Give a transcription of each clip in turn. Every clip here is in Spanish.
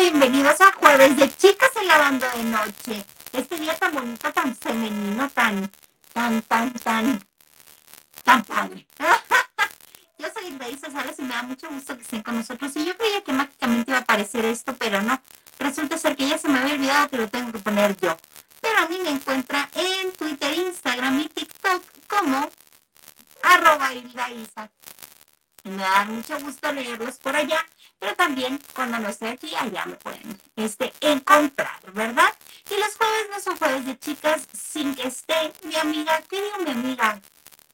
bienvenidos a Jueves de Chicas en la Banda de Noche. Este día tan bonito, tan femenino, tan padre. Yo soy Rey González y me da mucho gusto que estén con nosotros. Y yo creía que mágicamente iba a aparecer esto, pero no. Resulta ser que ya se me había olvidado que lo tengo que poner yo. Pero a mí me encuentra en Twitter, Instagram y TikTok como @Isa. Y me da mucho gusto leerlos por allá. Pero también, cuando no estoy aquí, allá me pueden encontrar, ¿verdad? Y los jueves no son jueves de chicas sin que esté mi amiga. ¿Qué digo mi amiga?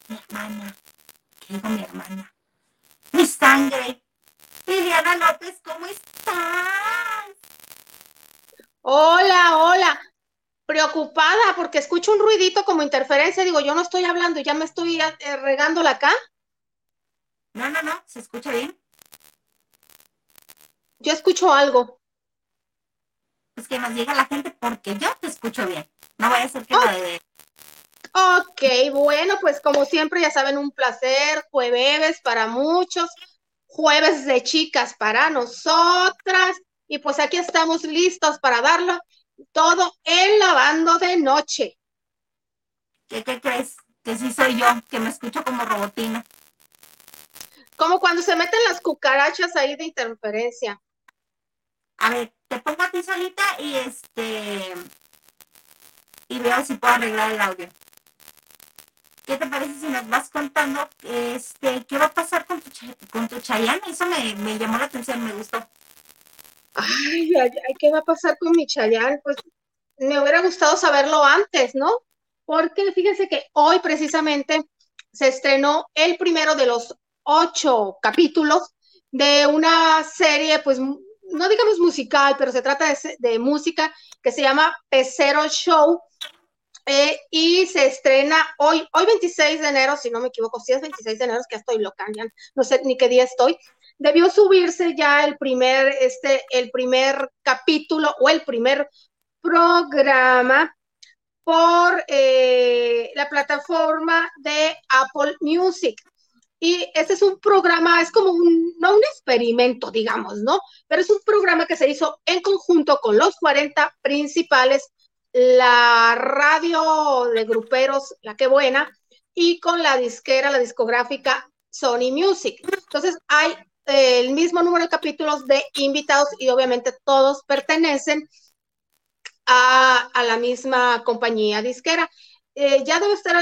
Mi hermana. ¿Qué digo mi hermana? Mi sangre. Liliana López, ¿cómo estás? Hola, hola. Preocupada porque escucho un ruidito como interferencia. Digo, yo no estoy hablando, ya me estoy regándola acá. No, ¿se escucha bien? Yo escucho algo. Pues que nos diga la gente porque yo te escucho bien. No vaya a ser que no de... Ok, bueno, pues como siempre, ya saben, un placer. Jueves para muchos. Jueves de chicas para nosotras. Y pues aquí estamos listos para darlo todo en la banda de noche. ¿Qué crees? Que sí soy yo, que me escucho como robotina. Como cuando se meten las cucarachas ahí de interferencia. A ver, te pongo a ti solita y y veo si puedo arreglar el audio. ¿Qué te parece si nos vas contando qué va a pasar con tu Chayanne? Eso me llamó la atención, me gustó. Ay, ¿qué va a pasar con mi Chayanne? Pues me hubiera gustado saberlo antes, ¿no? Porque fíjense que hoy precisamente se estrenó el primero de los 8 capítulos de una serie, pues no digamos musical, pero se trata de música que se llama Pesero Show y se estrena hoy 26 de enero, si no me equivoco, si es 26 de enero, es que estoy loca, ya no sé ni qué día estoy. Debió subirse ya el primer capítulo o el primer programa por la plataforma de Apple Music. Y este es un programa, es como no un experimento, digamos, ¿no? Pero es un programa que se hizo en conjunto con Los 40 Principales, la radio de gruperos La Qué Buena, y con la discográfica Sony Music. Entonces hay el mismo número de capítulos de invitados y obviamente todos pertenecen a la misma compañía disquera. Ya debe estar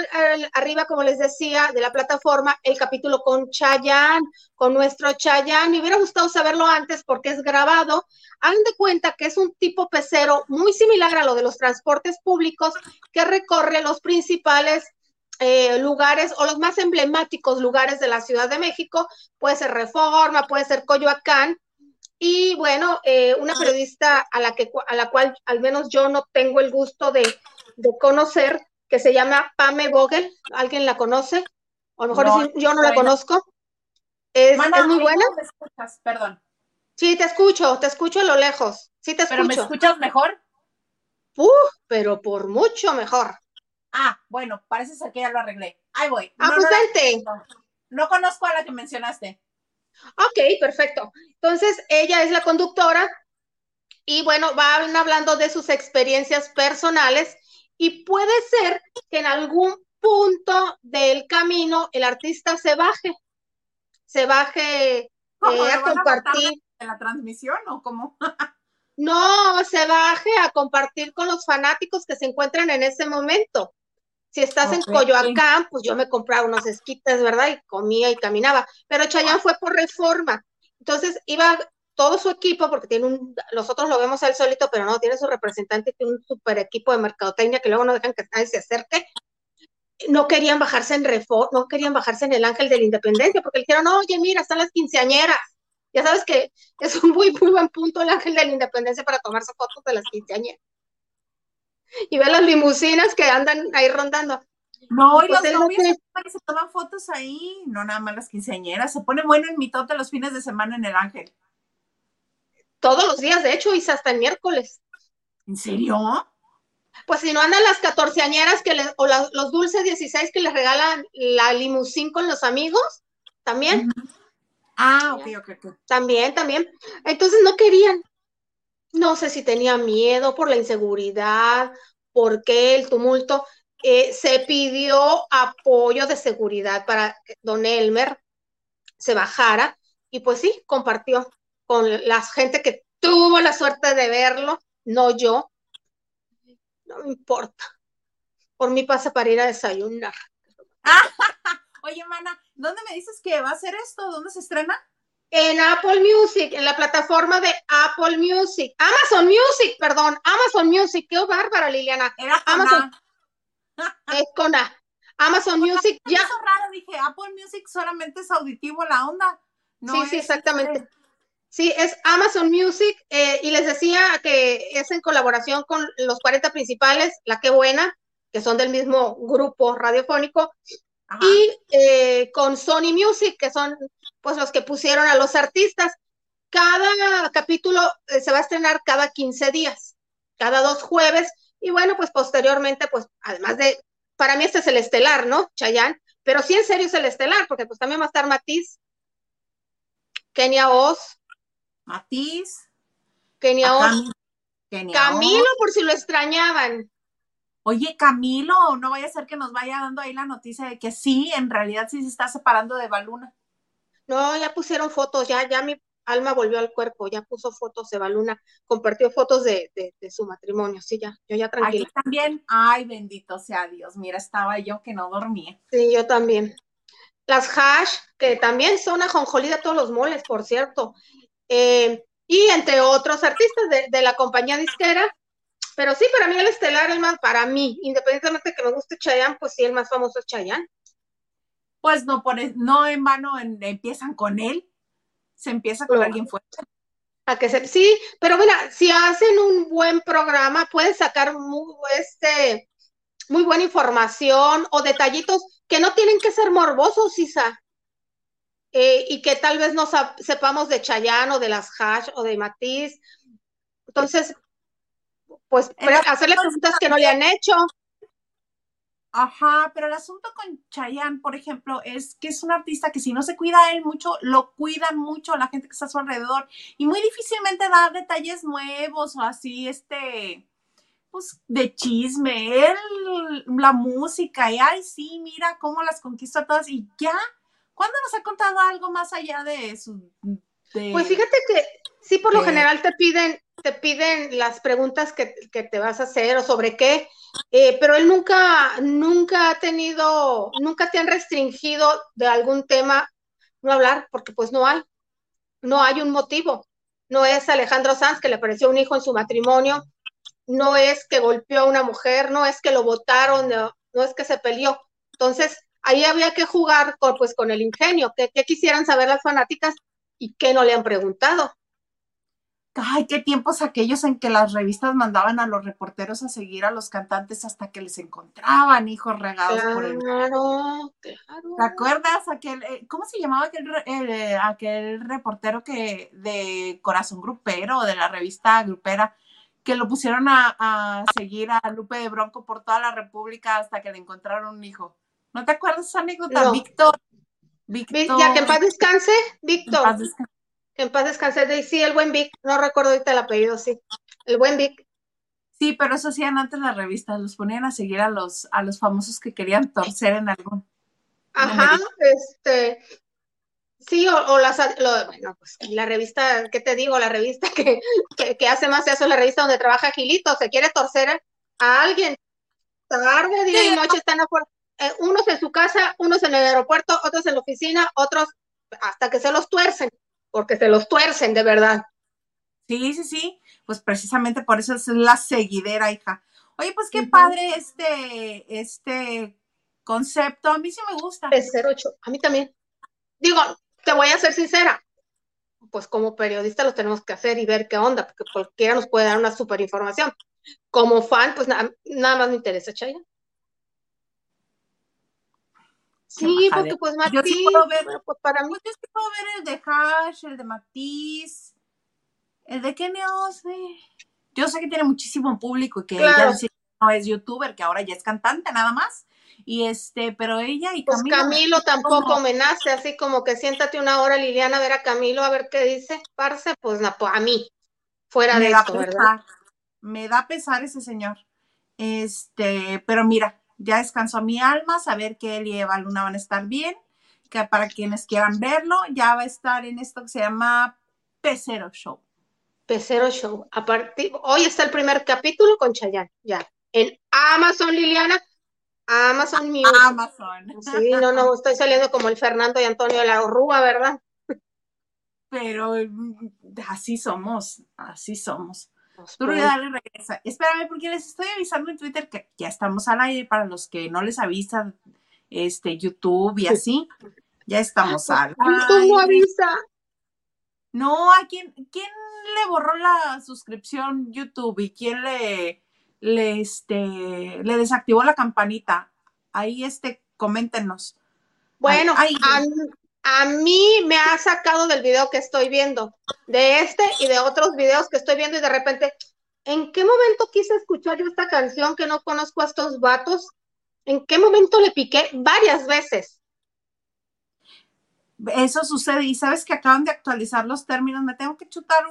arriba, como les decía, de la plataforma, el capítulo con Chayanne, con nuestro Chayanne. Me hubiera gustado saberlo antes porque es grabado. Hagan de cuenta que es un tipo pecero muy similar a lo de los transportes públicos que recorre los principales lugares o los más emblemáticos lugares de la Ciudad de México. Puede ser Reforma, puede ser Coyoacán. Y bueno, una periodista a la cual al menos yo no tengo el gusto de conocer, que se llama Pame Vogel, ¿alguien la conoce? O a lo mejor yo no la conozco. ¿Es muy buena? ¿Me escuchas? Perdón. Sí, te escucho a lo lejos. Sí, te escucho. ¿Pero me escuchas mejor? Pero por mucho mejor. Ah, bueno, parece ser que ya lo arreglé. Ahí voy. No conozco a la que mencionaste. Ok, perfecto. Entonces, ella es la conductora y bueno, van hablando de sus experiencias personales. Y puede ser que en algún punto del camino el artista se baje a compartir. ¿En la transmisión o cómo? No, se baje a compartir con los fanáticos que se encuentran en ese momento. Si estás en Coyoacán, pues yo me compraba unos esquites, ¿verdad? Y comía y caminaba. Pero Chayanne fue por Reforma. Entonces iba todo su equipo, porque tiene nosotros lo vemos a él solito, pero no, tiene su representante, tiene un super equipo de mercadotecnia que luego no dejan que nadie se acerque. No querían bajarse en Reforma, no querían bajarse en el Ángel de la Independencia, porque le dijeron, oye, mira, están las quinceañeras. Ya sabes que es un muy, muy buen punto el Ángel de la Independencia para tomarse fotos de las quinceañeras. Y ve las limusinas que andan ahí rondando. No, y pues los novios se toman fotos ahí, no nada más las quinceañeras. Se pone bueno en mitote los fines de semana en el Ángel. Todos los días, de hecho, y hasta el miércoles. ¿En serio? Pues si no andan las catorceañeras o los dulces 16 que les regalan la limusín con los amigos, también. Uh-huh. Ah, ok. También. Entonces no querían. No sé si tenía miedo por la inseguridad, porque el tumulto. Se pidió apoyo de seguridad para que don Elmer se bajara y pues sí, compartió con la gente que tuvo la suerte de verlo, no yo. No me importa. Por mí pasa para ir a desayunar. Oye, mana, ¿dónde me dices que va a ser esto? ¿Dónde se estrena? En Apple Music, en la plataforma de Apple Music. Amazon Music, perdón. Amazon Music. Qué bárbara, Liliana. Era Amazon. Es con A. Amazon Music ya. Eso raro, dije, Apple Music solamente es auditivo la onda. No sí, sí, exactamente. Sí, es Amazon Music y les decía que es en colaboración con Los 40 Principales, La Qué Buena, que son del mismo grupo radiofónico. Ajá. Y con Sony Music, que son pues los que pusieron a los artistas. Cada capítulo se va a estrenar cada 15 días, cada 2 jueves. Y bueno, pues posteriormente, pues además de, para mí este es el estelar, ¿no? Chayanne, pero sí en serio es el estelar, porque pues también va a estar Matisse, Kenia Oz. Matisse. Kenia Oz. Camilo, por si lo extrañaban. Oye, Camilo, no vaya a ser que nos vaya dando ahí la noticia de que sí, en realidad sí se está separando de Valuna. No, ya pusieron fotos, ya mi alma volvió al cuerpo, ya puso fotos de Valuna, compartió fotos de su matrimonio, sí, ya, yo ya tranquila. Aquí también, ay, bendito sea Dios, mira, estaba yo que no dormía. Sí, yo también. Las hash, que también son ajonjolí de todos los moles, por cierto, y entre otros artistas de la compañía disquera, pero sí, para mí el estelar, el más, para mí, independientemente de que me guste Chayanne, pues sí, el más famoso es Chayanne. Pues no en vano empiezan con él. Se empieza con alguien fuerte. Sí, pero mira, si hacen un buen programa, pueden sacar muy buena información o detallitos que no tienen que ser morbosos, Isa. Y que tal vez no sepamos de Chayanne o de las hash o de Matisse. Entonces, pues hacerle preguntas que no le han hecho. Ajá, pero el asunto con Chayanne, por ejemplo, es que es un artista que si no se cuida a él mucho, lo cuidan mucho la gente que está a su alrededor y muy difícilmente da detalles nuevos o así, pues de chisme, la música y ay sí, mira cómo las conquistó a todas y ya, ¿cuándo nos ha contado algo más allá de su? Pues fíjate que sí, por lo general te piden las preguntas que te vas a hacer o sobre qué, pero él nunca te han restringido de algún tema no hablar, porque pues no hay un motivo. No es Alejandro Sanz que le apareció un hijo en su matrimonio, no es que golpeó a una mujer, no es que lo botaron, no es que se peleó. Entonces ahí había que jugar con el ingenio, que quisieran saber las fanáticas y qué no le han preguntado. Ay, qué tiempos aquellos en que las revistas mandaban a los reporteros a seguir a los cantantes hasta que les encontraban, hijos regados por el... Claro. ¿Te acuerdas? ¿Cómo se llamaba aquel reportero que de Corazón Grupero, de la revista Grupera, que lo pusieron a seguir a Lupe de Bronco por toda la República hasta que le encontraron un hijo? ¿No te acuerdas esa anécdota? No. Víctor. Ya, que en paz descanse, Víctor. Que en paz descanse, sí, el buen Vic, no recuerdo ahorita el apellido, sí, el buen Vic. Sí, pero eso hacían antes las revistas, los ponían a seguir a los famosos que querían torcer en algún. Ajá, sí, pues la revista, ¿qué te digo? La revista que hace más eso es la revista donde trabaja Gilito, se quiere torcer a alguien, tarde, día y noche están afuera, unos en su casa, unos en el aeropuerto, otros en la oficina, otros hasta que se los tuercen. Porque se los tuercen, de verdad. Sí. Pues precisamente por eso es la seguidera, hija. Oye, pues qué padre este concepto. A mí sí me gusta. Pesero Show. A mí también. Digo, te voy a ser sincera. Pues como periodista lo tenemos que hacer y ver qué onda, porque cualquiera nos puede dar una súper información. Como fan, pues nada más me interesa, Chaya. Sí, porque pues Matisse, yo sí puedo ver, bueno, pues para mí yo sí puedo ver el de Hash, el de Matisse, el de Kenia Oz. Yo sé que tiene muchísimo público y que claro. Ella no es youtuber, que ahora ya es cantante nada más. Y pero ella y pues Camilo tampoco me nace, así como que siéntate una hora, Liliana, a ver a Camilo, a ver qué dice, parce, pues a mí. fuera de esto, ¿verdad? Me da pesar ese señor. Pero mira, ya descansó mi alma, saber que él y Eva Luna van a estar bien, que para quienes quieran verlo, ya va a estar en esto que se llama Pesero Show. Pesero Show. A partir, hoy está el primer capítulo con Chayanne, ya. En Amazon, Liliana, Amazon Music. Amazon. Sí, no, estoy saliendo como el Fernando y Antonio de la Rúa, ¿verdad? Pero así somos. Tú dale, regresa. Espérame, porque les estoy avisando en Twitter que ya estamos al aire, para los que no les avisan YouTube y así, ya estamos al aire. ¿Cómo avisa? No, ¿a quién le borró la suscripción YouTube y quién le desactivó la campanita? Ahí coméntenos. Bueno, a mí me ha sacado del video que estoy viendo, de y de otros videos que estoy viendo, y de repente, ¿en qué momento quise escuchar yo esta canción que no conozco a estos vatos? ¿En qué momento le piqué? Varias veces. Eso sucede, y sabes que acaban de actualizar los términos, me tengo que chutar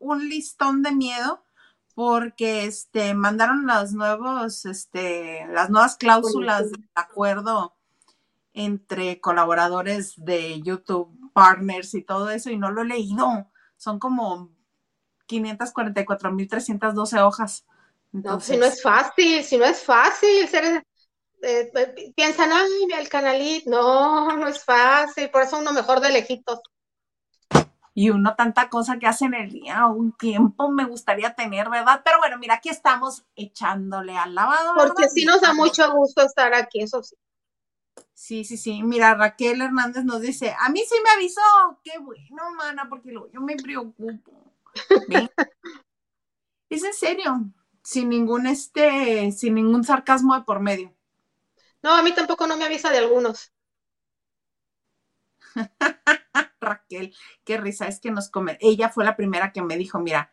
un listón de miedo, porque mandaron las nuevas cláusulas del acuerdo entre colaboradores de YouTube, partners y todo eso, y no lo he leído. Son como 544,312 hojas. Entonces, no, si no es fácil. Piensan, ay, el canalito. No es fácil. Por eso uno mejor de lejitos. Y uno tanta cosa que hace en el día. Un tiempo me gustaría tener, ¿verdad? Pero bueno, mira, aquí estamos echándole al lavado. Porque ¿verdad? Sí nos da mucho gusto estar aquí, eso sí. Sí. Mira, Raquel Hernández nos dice, a mí sí me avisó. Qué bueno, mana, porque yo me preocupo. ¿Ven? Es en serio, sin ningún sarcasmo de por medio. No, a mí tampoco no me avisa de algunos. Raquel, qué risa, es que nos come. Ella fue la primera que me dijo, mira,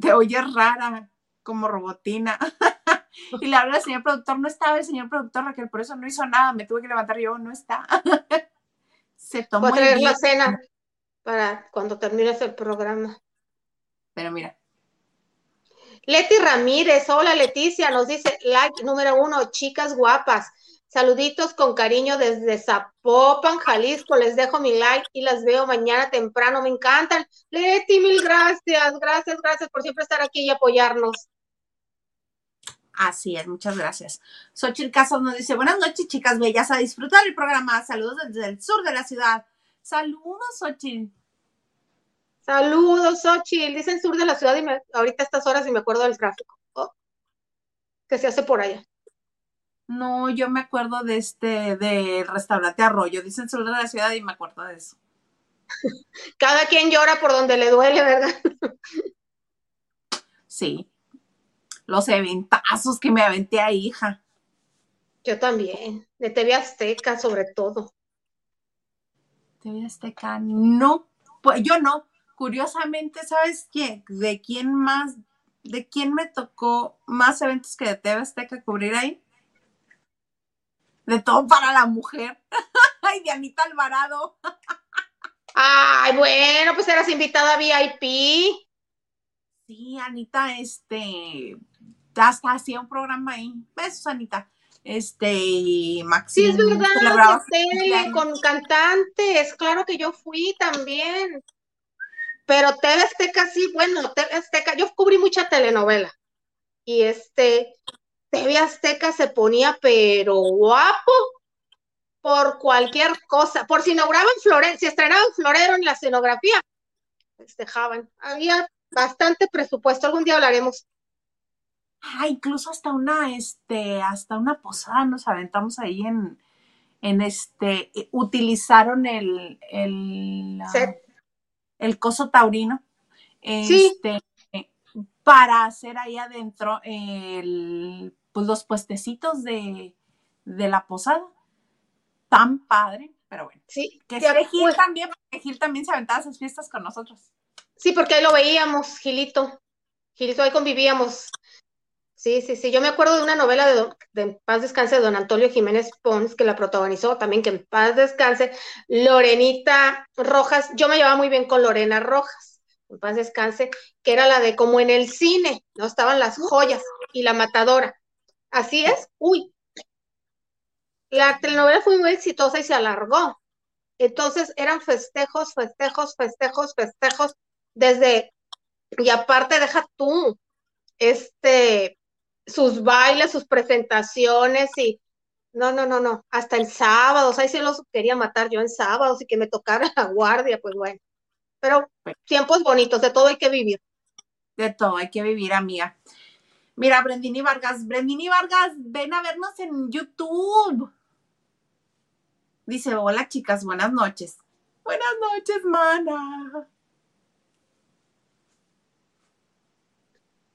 te oyes rara, como robotina. Y le habló al señor productor, no estaba el señor productor, Raquel, por eso no hizo nada, me tuve que levantar yo, no está. Se tomó. Voy a traer la cena para cuando termines el programa. Pero mira. Leti Ramírez, hola Leticia, nos dice, like número 1, chicas guapas, saluditos con cariño desde Zapopan, Jalisco, les dejo mi like y las veo mañana temprano, me encantan. Leti, mil gracias por siempre estar aquí y apoyarnos. Así es, muchas gracias. Xochitl Casas nos dice, buenas noches, chicas bellas, a disfrutar el programa. Saludos desde el sur de la ciudad. Saludos, Xochitl. Saludos, Xochitl. Dicen sur de la ciudad y ahorita a estas horas y me acuerdo del tráfico. Oh, que se hace por allá. No, yo me acuerdo de del restaurante Arroyo. Dicen sur de la ciudad y me acuerdo de eso. Cada quien llora por donde le duele, ¿verdad? Sí. Los eventazos que me aventé ahí, hija. Yo también. De TV Azteca, sobre todo. TV Azteca, no. Pues yo no. Curiosamente, ¿sabes qué? ¿De quién me tocó más eventos que de TV Azteca cubrir ahí? De Todo para la Mujer. Ay, de Anita Alvarado. Ay, bueno, pues eras invitada VIP. Sí, Anita, hasta hacía un programa ahí. Besos, Anita. Y Maxine. Sí, es verdad, tele, con cantantes. Claro que yo fui también. Pero TV Azteca, sí, bueno, TV Azteca. Yo cubrí mucha telenovela. Y TV Azteca se ponía pero guapo por cualquier cosa. Por si inauguraban florero, si estrenaban florero en la escenografía, festejaban. Había bastante presupuesto, algún día hablaremos. Ah, incluso hasta una posada nos aventamos ahí en utilizaron el coso taurino, sí, para hacer ahí adentro los puestecitos de la posada. Tan padre, pero bueno. Sí, que Gil también se aventaba esas fiestas con nosotros. Sí, porque ahí lo veíamos, Gilito, ahí convivíamos. Sí, yo me acuerdo de una novela de En paz descanse de don Antonio Jiménez Pons, que la protagonizó también, que en paz descanse, Lorenita Rojas. Yo me llevaba muy bien con Lorena Rojas, en paz descanse, que era la de como en el cine, ¿no? Estaban las joyas y la matadora. Así es, uy. La telenovela fue muy exitosa y se alargó. Entonces eran festejos, festejos, festejos, festejos, desde, y aparte deja tú, sus bailes, sus presentaciones y, no, hasta en sábados, ahí sí los quería matar yo en sábados y que me tocara la guardia, pues bueno. Pero tiempos bonitos, de todo hay que vivir. De todo hay que vivir, amiga. Mira, Brendini Vargas, ven a vernos en YouTube. Dice, hola chicas, buenas noches. Buenas noches, mana.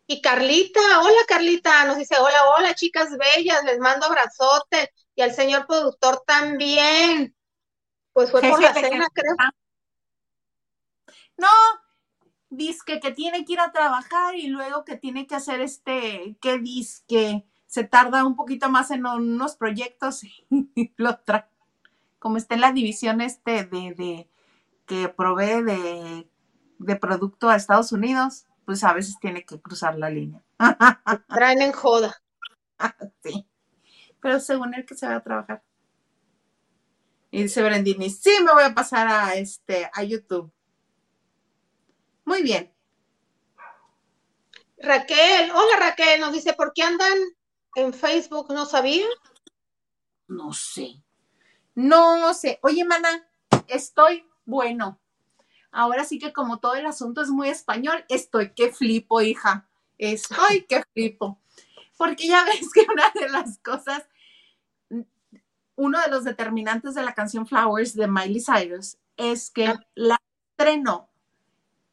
Y Carlita, hola Carlita, nos dice, hola chicas bellas, les mando abrazote. Y al señor productor también. Pues fue por la cena, creo. No, dizque que tiene que ir a trabajar y luego que tiene que hacer que dizque se tarda un poquito más en unos proyectos y lo trae. Como está en la división que provee de producto a Estados Unidos, pues a veces tiene que cruzar la línea. Traen en joda. Sí, pero según él que se va a trabajar. Y dice Brendini, sí me voy a pasar a YouTube. Muy bien. Raquel, hola Raquel, nos dice, ¿por qué andan en Facebook? ¿No sabía? No sé. Oye, mana, estoy bueno. Ahora sí que como todo el asunto es muy español, estoy que flipo, hija. Estoy que flipo. Porque ya ves que una de las cosas, uno de los determinantes de la canción Flowers de Miley Cyrus es que la estrenó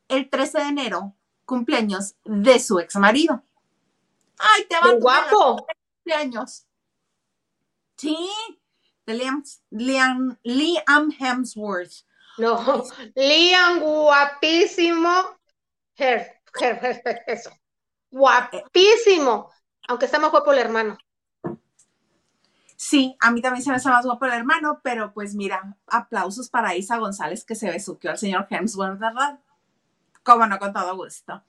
el 13 de enero, cumpleaños de su ex marido. ¡Ay, te va a guapo! Cumpleaños. Sí. De Liam Hemsworth. No, Liam guapísimo. Eso. Guapísimo. Aunque está más guapo el hermano. Sí, a mí también se me hace más guapo el hermano, pero pues mira, aplausos para Isa González que se besuqueó al señor Hemsworth, ¿verdad? Cómo no, con todo gusto.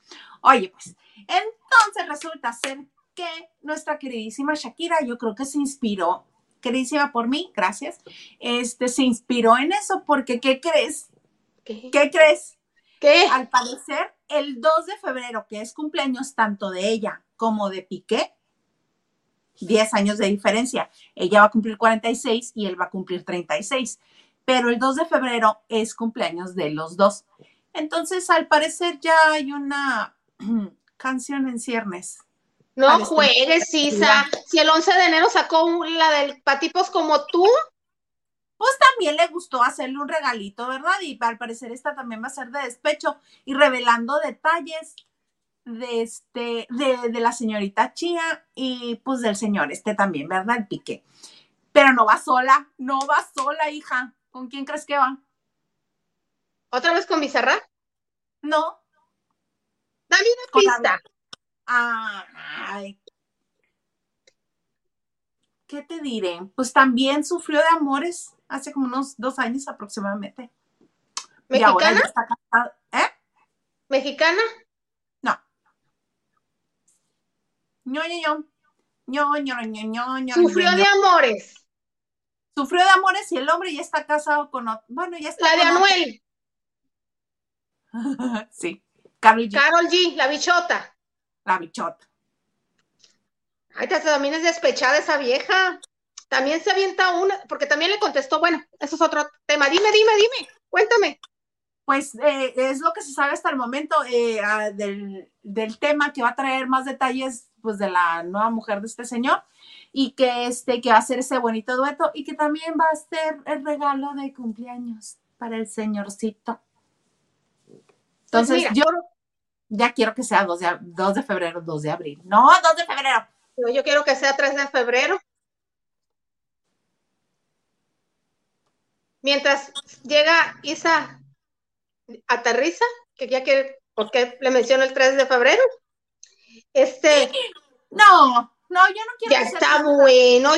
Oye, pues, entonces resulta ser que nuestra queridísima Shakira, yo creo que se inspiró, queridísima por mí, gracias, se inspiró en eso, porque ¿qué crees? ¿Qué crees? ¿Qué? Al parecer, el 2 de febrero, que es cumpleaños tanto de ella como de Piqué, 10 años de diferencia, ella va a cumplir 46 y él va a cumplir 36, pero el 2 de febrero es cumpleaños de los dos. Entonces, al parecer, ya hay una canción en ciernes. No juegues, Isa. Si el 11 de enero sacó la del Patipos como tú. Pues también le gustó hacerle un regalito, ¿verdad? Y al parecer esta también va a ser de despecho y revelando detalles de la señorita Chía y pues del señor también, ¿verdad? El Piqué. Pero no va sola, hija. ¿Con quién crees que va? ¿Otra vez con Bizarra? No. Dame una pista. Ay. ¿Qué te diré? Pues también sufrió de amores hace como unos 2 años aproximadamente. ¿Mexicana? ¿Mexicana? No. Sufrió de amores. Sufrió de amores y el hombre ya está casado con otro. Bueno, ya está. La de Anuel. Sí. Karol G, la bichota. Ay, también es despechada esa vieja. También se avienta una, porque también le contestó, bueno, eso es otro tema. Dime, cuéntame. Pues es lo que se sabe hasta el momento del tema, que va a traer más detalles pues de la nueva mujer de este señor y que que va a ser ese bonito dueto y que también va a ser el regalo de cumpleaños para el señorcito. Entonces pues yo ya quiero que sea 2 de febrero, 2 de abril. No, 2 de febrero. No, yo quiero que sea 3 de febrero. Mientras llega Isa, aterriza, que ya que, porque le menciono el 3 de febrero. No, yo no quiero. Ya está bueno,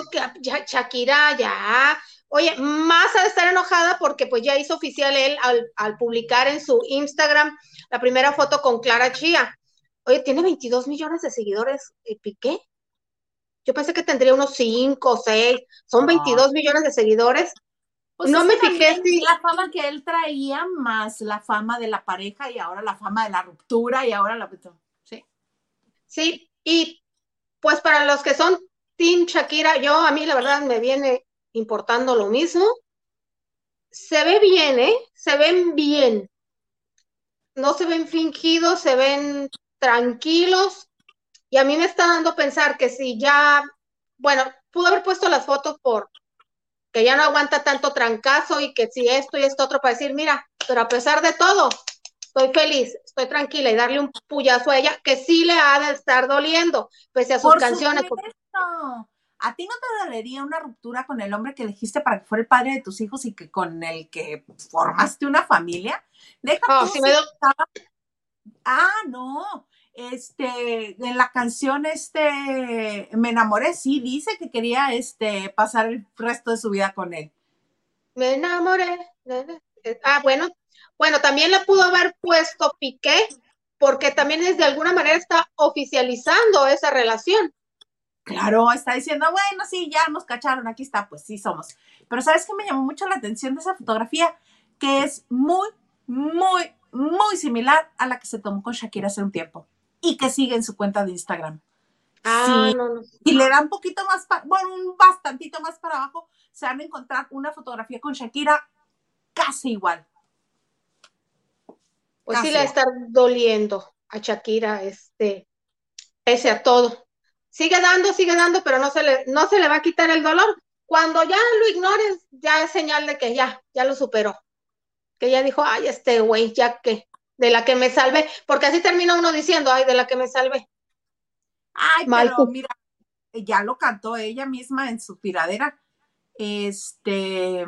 ya, Shakira, ya. Oye, más ha de estar enojada porque pues ya hizo oficial él al publicar en su Instagram la primera foto con Clara Chía. Oye, tiene 22 millones de seguidores, Piqué. Yo pensé que tendría unos 5 o 6. Son 22 millones de seguidores. Pues no me fijé si... La fama que él traía, más la fama de la pareja, y ahora la fama de la ruptura, y ahora la... Sí. Sí, y pues para los que son team Shakira, yo, a mí la verdad me viene importando lo mismo. Se ve bien, ¿eh? Se ven bien. No se ven fingidos, se ven tranquilos. Y a mí me está dando a pensar que si ya, bueno, pudo haber puesto las fotos por que ya no aguanta tanto trancazo y que si esto y esto otro, para decir, mira, pero a pesar de todo, estoy feliz, estoy tranquila, y darle un puyazo a ella, que sí le ha de estar doliendo, pese a sus canciones. Por supuesto. ¿A ti no te dolería una ruptura con el hombre que elegiste para que fuera el padre de tus hijos y que con el que formaste una familia? Deja tú. Ah, no. En la canción Me enamoré, sí, dice que quería pasar el resto de su vida con él. Me enamoré. Ah, bueno. Bueno, también la pudo haber puesto Piqué, porque también de alguna manera está oficializando esa relación. Claro, está diciendo, bueno, sí, ya nos cacharon, aquí está, pues sí somos. Pero ¿sabes qué me llamó mucho la atención de esa fotografía? Que es muy, muy, muy similar a la que se tomó con Shakira hace un tiempo y que sigue en su cuenta de Instagram. Ah, sí. No. Y le da un poquito más, un bastantito más para abajo, se van a encontrar una fotografía con Shakira casi igual. Pues casi. Sí le va a estar doliendo a Shakira, pese a todo. Sigue dando, pero no se le va a quitar el dolor. Cuando ya lo ignores, ya es señal de que ya lo superó. Que ya dijo, ay, güey, ya que, de la que me salvé. Porque así termina uno diciendo, ay, de la que me salvé. Ay, Malco. Pero mira, ya lo cantó ella misma en su tiradera. Ella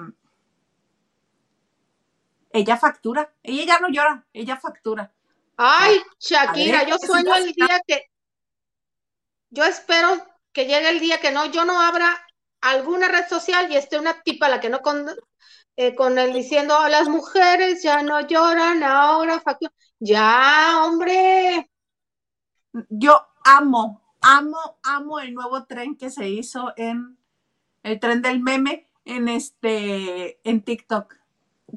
factura. Ella ya no llora, ella factura. Ay, Shakira, yo sueño el día que... Yo espero que llegue el día que yo no abra alguna red social y una tipa a la que no con él diciendo, las mujeres ya no lloran ahora, ya, hombre. Yo amo el nuevo tren que se hizo el tren del meme en TikTok.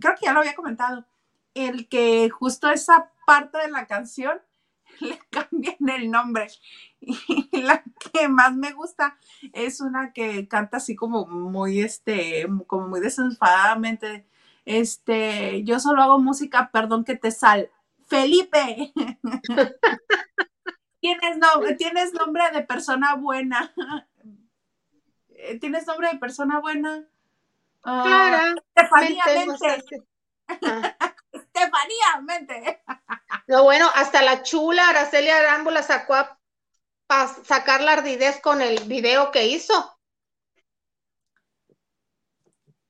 Creo que ya lo había comentado. El que justo esa parte de la canción le cambian el nombre, y la que más me gusta es una que canta así como muy como muy desenfadadamente, yo solo hago música, perdón que te sal, Felipe. Tienes nombre de persona buena, claro, Estefanía Méndez. No, bueno, hasta la chula Araceli Arámbula sacó a sacar la ardidez con el video que hizo.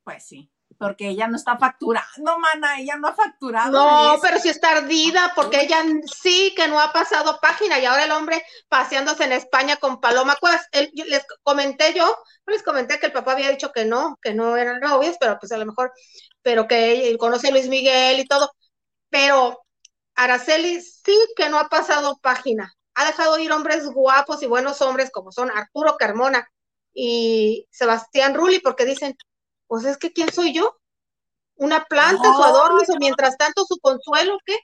Pues sí, porque ella no está facturando, mana, ella no ha facturado. No, pero sí está ardida, porque ella sí que no ha pasado página, y ahora el hombre paseándose en España con Paloma Cuevas. Les comenté que el papá había dicho que no eran novios, pero pues a lo mejor, pero que él conoce a Luis Miguel y todo, pero... Araceli sí que no ha pasado página, ha dejado ir hombres guapos y buenos hombres como son Arturo Carmona y Sebastián Rulli, porque dicen, pues es que ¿quién soy yo? ¿Una planta, su adorno, o mientras tanto su consuelo, qué?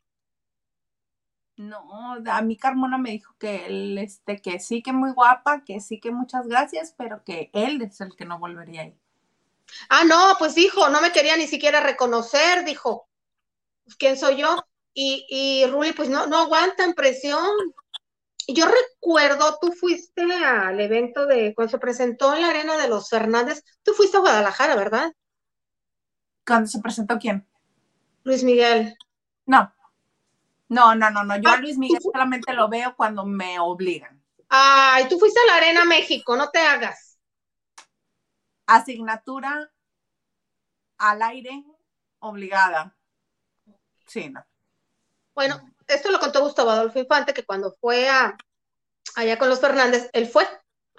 No, a mí Carmona me dijo que él, que sí que muy guapa, que sí que muchas gracias, pero que él es el que no volvería a ir. Ah, no, pues dijo, no me quería ni siquiera reconocer, dijo, ¿quién soy yo? Y Rulli, pues no aguantan presión. Yo recuerdo, tú fuiste al evento cuando se presentó en la arena de los Fernández, tú fuiste a Guadalajara, ¿verdad? ¿Cuándo se presentó quién? Luis Miguel. No, yo a Luis Miguel solamente lo veo cuando me obligan. Ay, tú fuiste a la Arena México, no te hagas. Asignatura al aire obligada. Sí, no. Bueno, esto lo contó Gustavo Adolfo Infante, que cuando fue allá con los Fernández, él fue,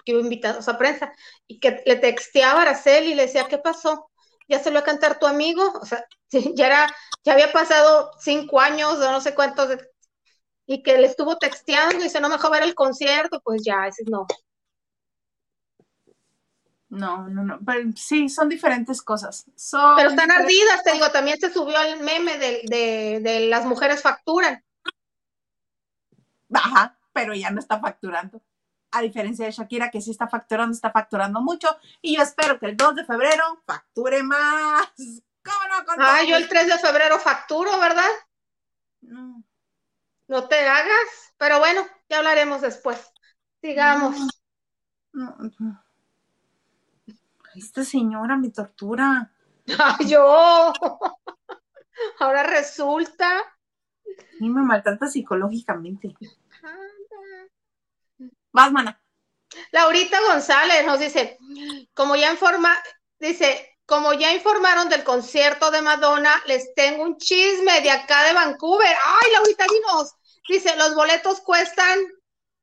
que iba invitado a prensa, y que le texteaba a Araceli y le decía, ¿qué pasó? ya salió a cantar tu amigo, o sea, ya había pasado 5 años o no sé cuántos, y que le estuvo texteando y dice, no, mejor ver el concierto, pues ya, ese no. No, pero sí, son diferentes cosas. Pero están ardidas, te digo, también se subió el meme de las mujeres facturan. Ajá, pero ya no está facturando. A diferencia de Shakira, que sí está facturando mucho, y yo espero que el 2 de febrero facture más. ¿Cómo no? Yo el 3 de febrero facturo, ¿verdad? No. No te hagas, pero bueno, ya hablaremos después. Sigamos. No. Esta señora me tortura. ¡Ay, yo! Ahora resulta. Y me maltrata psicológicamente. Vas, mana. Laurita González nos dice, como ya informaron del concierto de Madonna, les tengo un chisme de acá de Vancouver. ¡Ay, Laurita, dinos! Dice, los boletos cuestan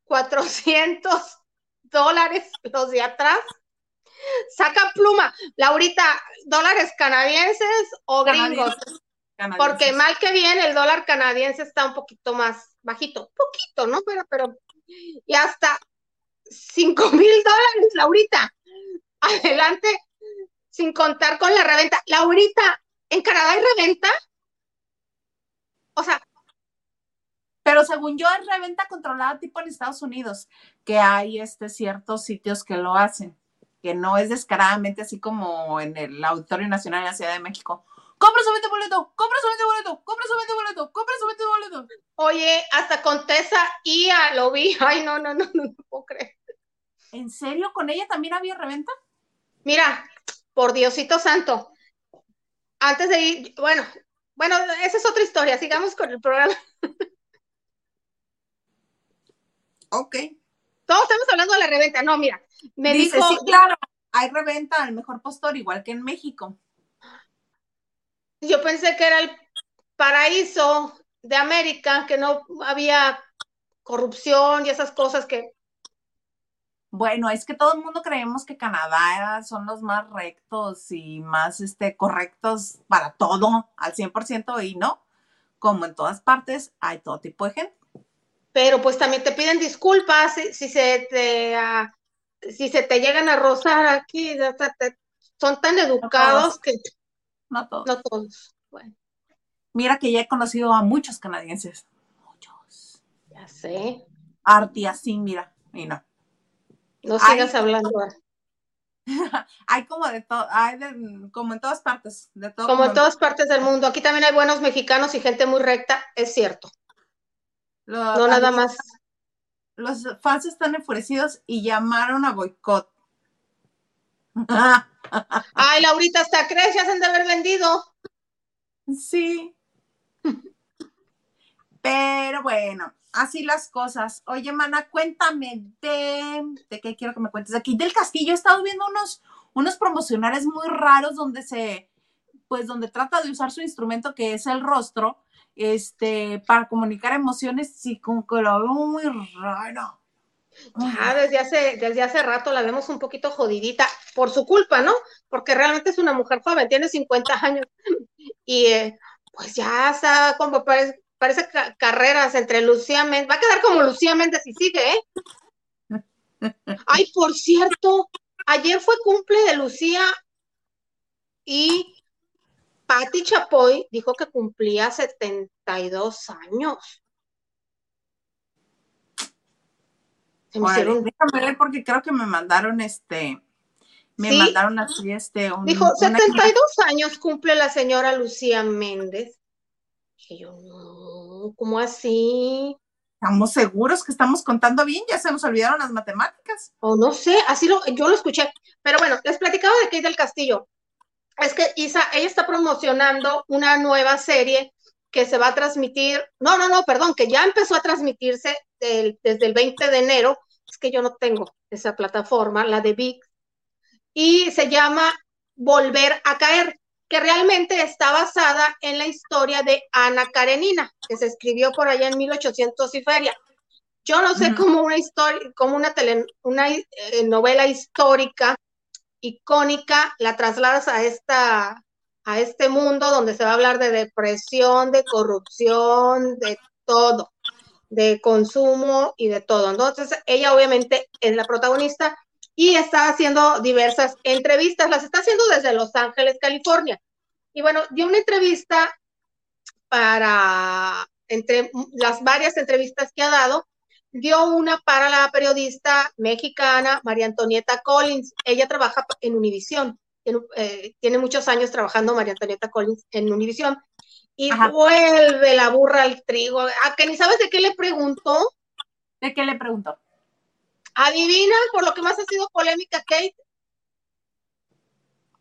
$400 los de atrás. Saca pluma, Laurita, ¿dólares canadienses o gringos? Canadienses. Porque mal que bien el dólar canadiense está un poquito más bajito, poquito, ¿no? Pero, y hasta $5,000, Laurita, adelante, sin contar con la reventa. Laurita, ¿en Canadá hay reventa? O sea, pero según yo es reventa controlada tipo en Estados Unidos, que hay ciertos sitios que lo hacen, que no es descaradamente así como en el Auditorio Nacional de la Ciudad de México. ¡Compra, súbete boleto! Oye, hasta con Tessa Ia lo vi. Ay, no puedo creer. ¿En serio? ¿Con ella también había reventa? Mira, por Diosito santo. Antes de ir, bueno, esa es otra historia. Sigamos con el programa. Ok. Todos estamos hablando de la reventa. No, mira. Me dice, dijo, sí, claro, hay reventa al mejor postor, igual que en México. Yo pensé que era el paraíso de América, que no había corrupción y esas cosas que... Bueno, es que todo el mundo creemos que Canadá son los más rectos y más correctos para todo, al 100%, y no, como en todas partes, hay todo tipo de gente. Pero pues también te piden disculpas si se te llegan a rozar aquí, son tan educados que... No todos. Bueno. Mira que ya he conocido a muchos canadienses. Muchos. Ya sé. Arti así, mira. Y no. No sigas hablando. Hay como de todo, como en todas partes. Como en todas partes del mundo. Aquí también hay buenos mexicanos y gente muy recta, es cierto. No nada más. Los fans están enfurecidos y llamaron a boicot. Ay, Laurita, hasta crees, ya se han de haber vendido. Sí. Pero bueno, así las cosas. Oye, mana, cuéntame de qué quiero que me cuentes. Aquí del Castillo he estado viendo unos promocionales muy raros donde trata de usar su instrumento que es el rostro, para comunicar emociones, sí, como que lo veo muy raro. Ya, desde hace rato la vemos un poquito jodidita, por su culpa, ¿no? Porque realmente es una mujer joven, tiene 50 años, y pues ya está, como parece carreras entre Lucía Méndez, va a quedar como Lucía Méndez si sigue, ¿eh? Ay, por cierto, ayer fue cumple de Lucía y... Pati Chapoy dijo que cumplía 72 años. Déjame ver porque creo que me mandaron mandaron así dijo, 72 años cumple la señora Lucía Méndez. Y yo, no, ¿cómo así? ¿Estamos seguros que estamos contando bien? Ya se nos olvidaron las matemáticas. O no sé, yo lo escuché. Pero bueno, les platicaba de Kate del Castillo. Es que Isa, ella está promocionando una nueva serie que se va a transmitir, que ya empezó a transmitirse desde el 20 de enero, es que yo no tengo esa plataforma, la de ViX, y se llama Volver a Caer, que realmente está basada en la historia de Ana Karenina, que se escribió por allá en 1800 y feria. Yo no sé cómo una novela histórica icónica, la trasladas a este mundo donde se va a hablar de depresión, de corrupción, de todo, de consumo y de todo. Entonces, ella obviamente es la protagonista y está haciendo diversas entrevistas, las está haciendo desde Los Ángeles, California. Y bueno, dio una entrevista para, entre las varias entrevistas que ha dado, dio una para la periodista mexicana María Antonieta Collins. Ella trabaja en Univision, tiene muchos años trabajando María Antonieta Collins en Univision. Y ajá, vuelve la burra al trigo. ¿A que ni sabes de qué le preguntó? ¿De qué le preguntó? Adivina, por lo que más ha sido polémica, Kate.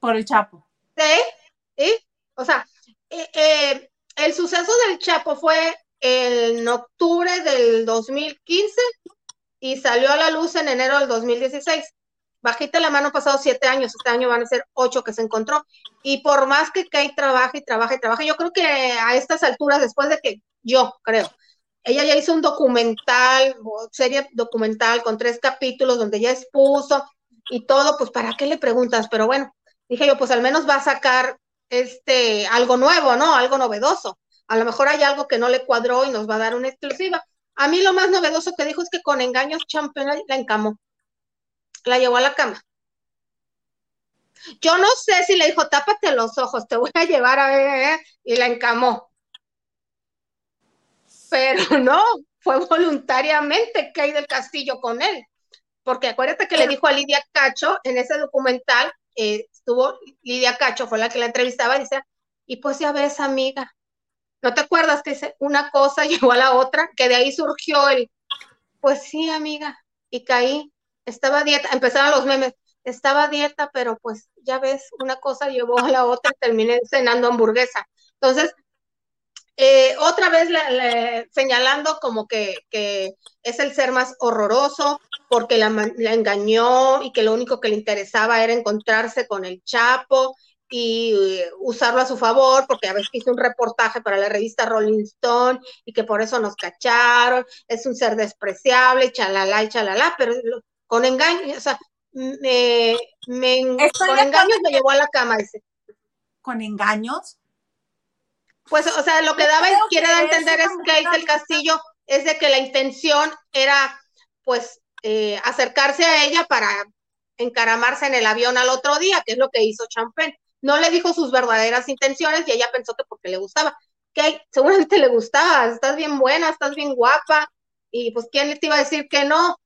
Por el Chapo. ¿Sí? ¿Sí? O sea, el suceso del Chapo fue en octubre del 2015 y salió a la luz en enero del 2016. Bajita la mano, han pasado 7 años, este año van a ser 8 que se encontró, y por más que Kate trabaje y trabaje y trabaje, yo creo que a estas alturas, después de que, yo creo, ella ya hizo un documental, serie documental con 3 capítulos donde ya expuso y todo, pues ¿para qué le preguntas? Pero bueno, dije yo, pues al menos va a sacar algo nuevo, ¿no? Algo novedoso. A lo mejor hay algo que no le cuadró y nos va a dar una exclusiva. A mí lo más novedoso que dijo es que con engaños Champagne la encamó. La llevó a la cama. Yo no sé si le dijo, tápate los ojos, te voy a llevar a ver, y la encamó. Pero no, fue voluntariamente Kate del Castillo con él. Porque acuérdate que le dijo a Lidia Cacho, en ese documental, estuvo Lidia Cacho, fue la que la entrevistaba, y dice, y pues ya ves, amiga, ¿no te acuerdas que dice, una cosa llevó a la otra? Que de ahí surgió el, pues sí, amiga, y caí. Estaba dieta, empezaron los memes, estaba dieta, pero pues ya ves, una cosa llevó a la otra, terminé cenando hamburguesa. Entonces, otra vez señalando como que es el ser más horroroso, porque la engañó y que lo único que le interesaba era encontrarse con el Chapo y usarlo a su favor, porque a veces hizo un reportaje para la revista Rolling Stone y que por eso nos cacharon, es un ser despreciable, chalala y chalala, pero con engaños, o sea, con engaños me llevó a la cama, dice. ¿Con engaños? Pues, o sea, lo que quiere dar a entender es que Kate del Castillo es de que la intención era, pues, acercarse a ella para encaramarse en el avión al otro día, que es lo que hizo Champagne. No le dijo sus verdaderas intenciones y ella pensó que porque le gustaba. Kate, seguramente le gustaba, estás bien buena, estás bien guapa, y pues, ¿quién te iba a decir que no?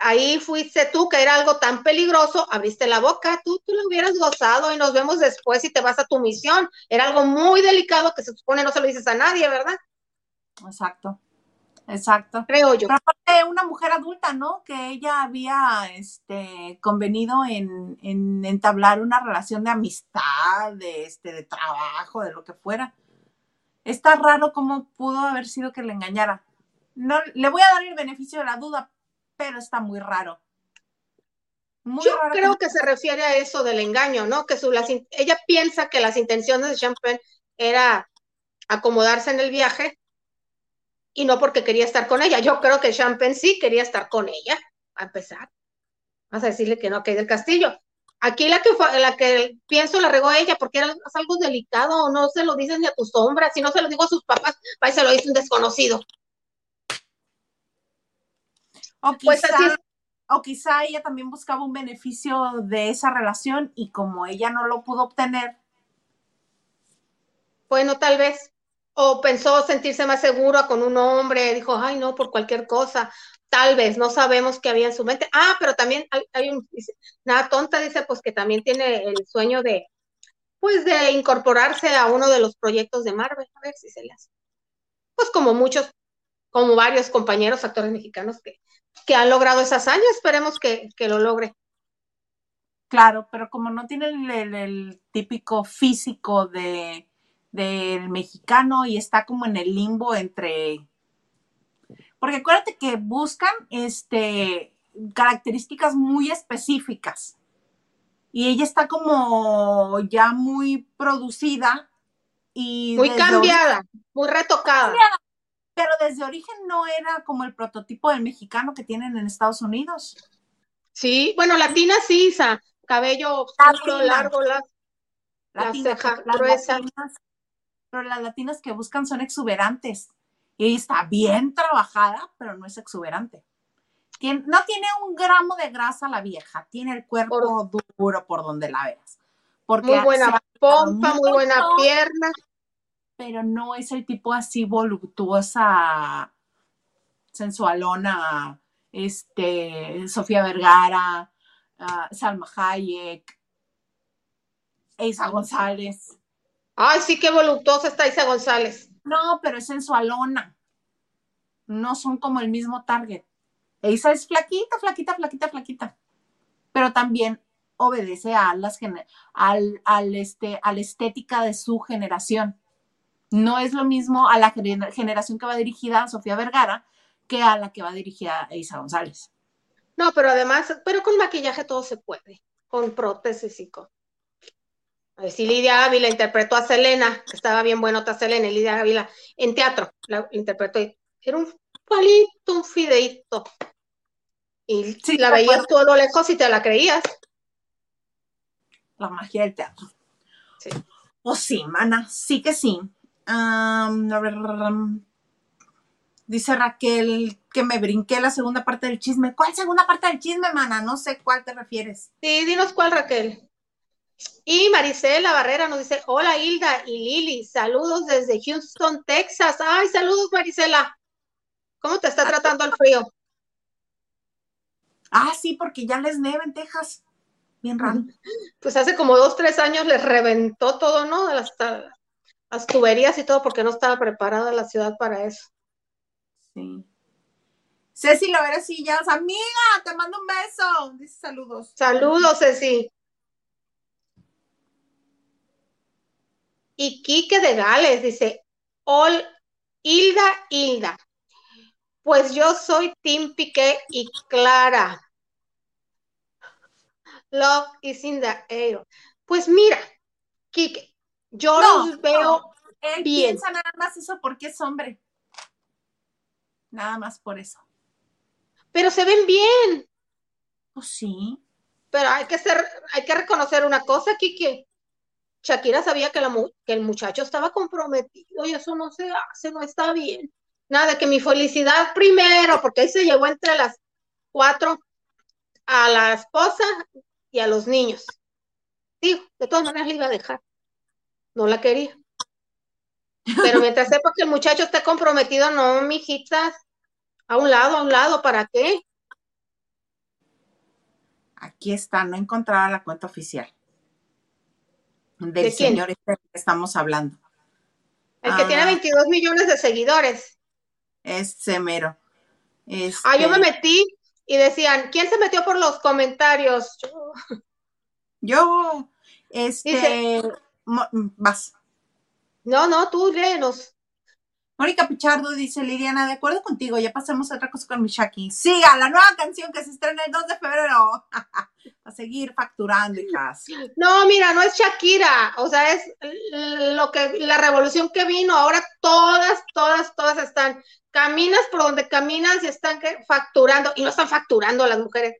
Ahí fuiste tú, que era algo tan peligroso, abriste la boca, tú lo hubieras gozado y nos vemos después y te vas a tu misión. Era algo muy delicado que se supone no se lo dices a nadie, ¿verdad? Exacto, exacto. Creo yo. Pero aparte, una mujer adulta, ¿no? Que ella había convenido en entablar una relación de amistad, de trabajo, de lo que fuera. Está raro cómo pudo haber sido que le engañara. No, le voy a dar el beneficio de la duda, pero está muy raro. Yo creo que se refiere a eso del engaño, ¿no? Que ella piensa que las intenciones de Champagne era acomodarse en el viaje y no porque quería estar con ella. Yo creo que Champagne sí quería estar con ella, a empezar. Vas a decirle que no, que hay del Castillo. Aquí la que pienso la regó ella, porque era algo delicado, no se lo dices ni a tu sombra, si no se lo digo a sus papás, va y se lo dice un desconocido. O quizá ella también buscaba un beneficio de esa relación y como ella no lo pudo obtener. Bueno, tal vez. O pensó sentirse más segura con un hombre. Dijo, ay, no, por cualquier cosa. Tal vez, no sabemos qué había en su mente. Ah, pero también hay nada tonta, dice, pues que también tiene el sueño de incorporarse a uno de los proyectos de Marvel. A ver si se le hace. Pues como varios compañeros actores mexicanos que han logrado esa hazaña, esperemos que lo logre. Claro, pero como no tiene el típico físico del mexicano y está como en el limbo entre... Porque acuérdate que buscan características muy específicas y ella está como ya muy producida y... Muy cambiada, muy retocada. Pero desde origen no era como el prototipo del mexicano que tienen en Estados Unidos. Sí, bueno, latina sí, Isa, cabello oscuro, largo, las cejas gruesas. Pero las latinas que buscan son exuberantes. Y está bien trabajada, pero no es exuberante. No tiene un gramo de grasa la vieja, tiene el cuerpo duro por donde la veas. Porque muy buena pompa, muy buena pierna. Pero no es el tipo así voluptuosa, sensualona, Sofía Vergara, Salma Hayek, Isa González. Ay, sí, qué voluptuosa está Isa González. No, pero es sensualona. No son como el mismo target. Isa es flaquita, flaquita, flaquita, flaquita. Pero también obedece a la estética de su generación. No es lo mismo a la generación que va dirigida a Sofía Vergara que a la que va dirigida a Isa González. No, pero además, con maquillaje todo se puede. Con prótesis y con... Sí, Lidia Ávila interpretó a Selena, que estaba bien buenota Selena, y Lidia Ávila en teatro la interpretó. Era un palito, un fideíto. Y sí, la veías tú a lo lejos y te la creías. La magia del teatro. Sí. Pues sí, mana, sí que sí. Dice Raquel que me brinqué la segunda parte del chisme. ¿Cuál segunda parte del chisme, mana? No sé cuál te refieres. Sí, dinos cuál, Raquel. Y Marisela Barrera nos dice, hola Hilda y Lili, saludos desde Houston, Texas. Ay, saludos Marisela. ¿Cómo te está tratando el frío? Ah, sí, porque ya les neva en Texas. Bien raro. Pues hace como 2-3 años les reventó todo, ¿no? Las tuberías y todo, porque no estaba preparada la ciudad para eso. Sí. Ceci Lovera Sillas, amiga, te mando un beso. Dice saludos. Saludos, Ceci. Y Quique de Gales dice, Hilda, pues yo soy Tim Piqué y Clara. Love is in the air. Pues mira, Quique, yo los veo él bien. Piensa nada más eso porque es hombre. Nada más por eso. Pero se ven bien. Pues sí. Pero hay que reconocer una cosa, Quique. Shakira sabía que el muchacho estaba comprometido y eso no se hace, no está bien. Nada, que mi felicidad primero, porque ahí se llevó entre las 4 a la esposa y a los niños. Digo, de todas maneras le iba a dejar. No la quería. Pero mientras sepa que el muchacho está comprometido, no, mijitas, a un lado, ¿para qué? Aquí está, no encontraba la cuenta oficial. ¿De señor este que estamos hablando? El que tiene 22 millones de seguidores. Ese mero. Yo me metí y decían, ¿quién se metió por los comentarios? Yo, vas. No, tú léenos. Mónica Pichardo dice, Liliana, de acuerdo contigo, ya pasamos a otra cosa con mi Shaki. Siga la nueva canción que se estrena el 2 de febrero. A seguir facturando, hijas. No, mira, no es Shakira. O sea, es la revolución que vino. Ahora todas están. Caminas por donde caminas y están facturando. Y no están facturando las mujeres.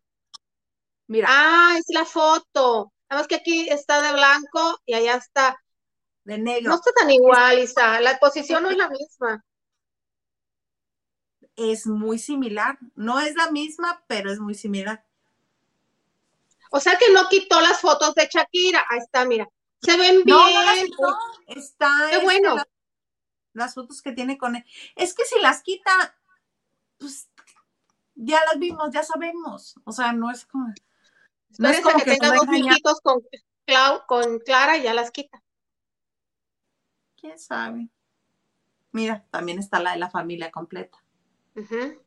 Mira. Ah, es la foto. Nada más que aquí está de blanco y allá está de negro. No está tan igual, Isa. La posición no es la misma. Es muy similar. No es la misma, pero es muy similar. O sea que no quitó las fotos de Shakira. Ahí está, mira. Se ven bien. No las quitó. Está. Qué bueno. Las fotos que tiene con él. Es que si las quita, pues ya las vimos, ya sabemos. O sea, no es como. No es como que tenga 2 minutitos con Clara y ya las quita. ¿Quién sabe? Mira, también está la de la familia completa. Uh-huh.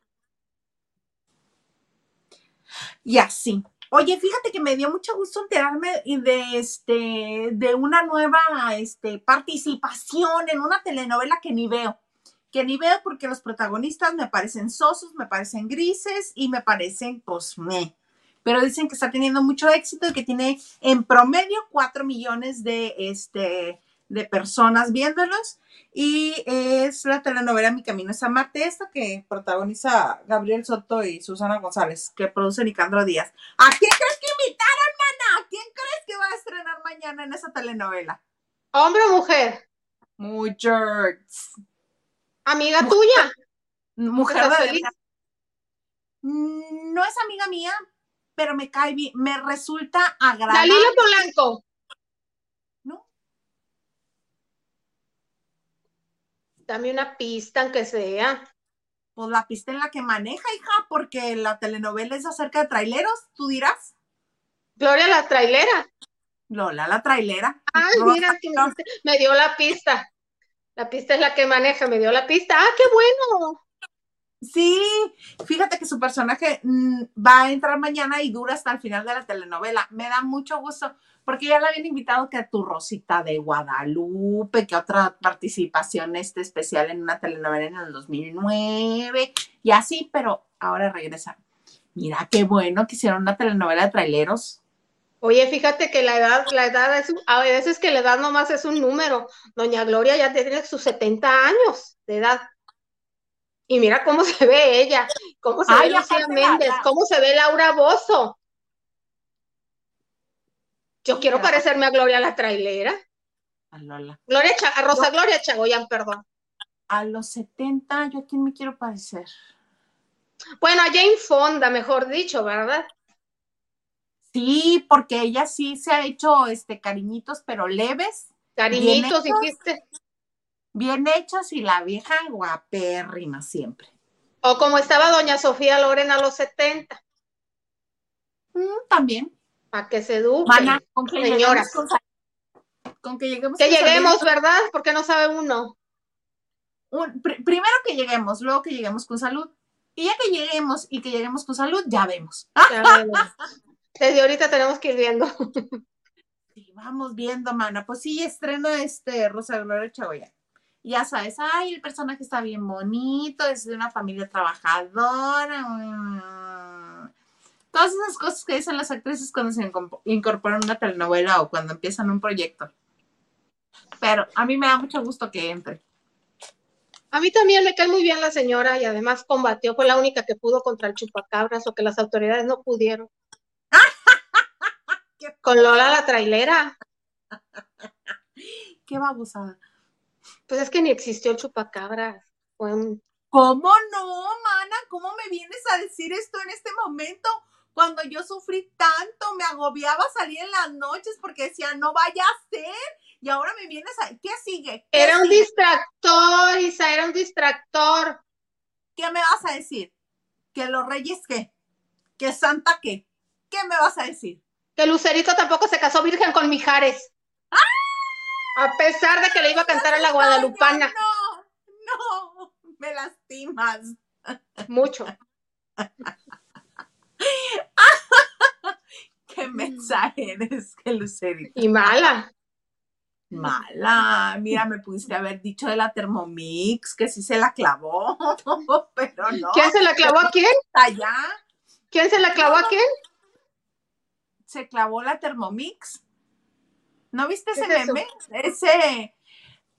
Y así. Oye, fíjate que me dio mucho gusto enterarme de una nueva participación en una telenovela que ni veo porque los protagonistas me parecen sosos, me parecen grises y me parecen posme. Pero dicen que está teniendo mucho éxito y que tiene en promedio 4 millones de de personas viéndolos. Y es la telenovela Mi Camino es Amarte, esta que protagoniza Gabriel Soto y Susana González, que produce Nicandro Díaz. ¿A quién crees que invitaron, mana? ¿Quién crees que va a estrenar mañana en esa telenovela? ¿Hombre o mujer? Mujer. ¿Amiga tuya? Mujer de feliz. No es amiga mía, pero me cae bien, me resulta agradable. Dalila Polanco. Dame una pista, aunque sea. Pues la pista en la que maneja, hija, porque la telenovela es acerca de traileros, tú dirás. Gloria la trailera. Lola la trailera. Ay, Rosa, mira, que me dio la pista. La pista es la que maneja, me dio la pista. ¡Ah, qué bueno! Sí, fíjate que su personaje va a entrar mañana y dura hasta el final de la telenovela. Me da mucho gusto, porque ya la habían invitado que a tu Rosita de Guadalupe, que otra participación especial en una telenovela en el 2009, y así, pero ahora regresa. Mira, qué bueno que hicieron una telenovela de traileros. Oye, fíjate que la edad es, a veces que la edad nomás es un número. Doña Gloria ya tiene sus 70 años de edad. Y mira cómo se ve ella, cómo se ve Lucía Méndez, cómo se ve Laura Bozzo. Yo quiero parecerme a Gloria la trailera. A Lola. A Rosa Gloria Chagoyán, perdón. A los 70, ¿yo a quién me quiero parecer? Bueno, a Jane Fonda, mejor dicho, ¿verdad? Sí, porque ella sí se ha hecho cariñitos, pero leves. Cariñitos, dijiste. Bien hechos y la vieja guapérrima siempre. O como estaba doña Sofía Loren a los 70. También. Para que se eduquen, señoras. Con que lleguemos. Que lleguemos, saludos. ¿Verdad? Porque no sabe uno. Primero que lleguemos, luego que lleguemos con salud. Y ya que lleguemos y que lleguemos con salud, ya vemos. Ya vemos. Desde ahorita tenemos que ir viendo. Sí, vamos viendo, mana. Pues sí, estreno Rosa Gloria Chagoyán. Ya sabes, ay, el personaje está bien bonito, es de una familia trabajadora. Todas esas cosas que dicen las actrices cuando se incorporan a una telenovela o cuando empiezan un proyecto. Pero a mí me da mucho gusto que entre. A mí también me cae muy bien la señora y además combatió, fue la única que pudo contra el chupacabras o que las autoridades no pudieron. Con Lola la trailera. Qué babosada. Pues es que ni existió el chupacabras. ¿Cómo no, mana? ¿Cómo me vienes a decir esto en este momento? Cuando yo sufrí tanto, me agobiaba salir en las noches porque decía, no vaya a ser. Y ahora me vienes a... ¿Qué sigue? Era un distractor, Isa, era un distractor. ¿Qué me vas a decir? ¿Que los reyes qué? ¿Que Santa qué? ¿Qué me vas a decir? Que Lucerito tampoco se casó virgen con Mijares. ¡Ah! A pesar de que le iba a cantar a la guadalupana. No, me lastimas. Mucho. Qué mensaje eres, que Lucerito. Y mala. Mala. Mira, me pudiste haber dicho de la Thermomix, que sí se la clavó, pero no. ¿Quién se la clavó a quién? Allá. ¿Quién se la clavó a quién? Se clavó la Thermomix. ¿No viste ese meme?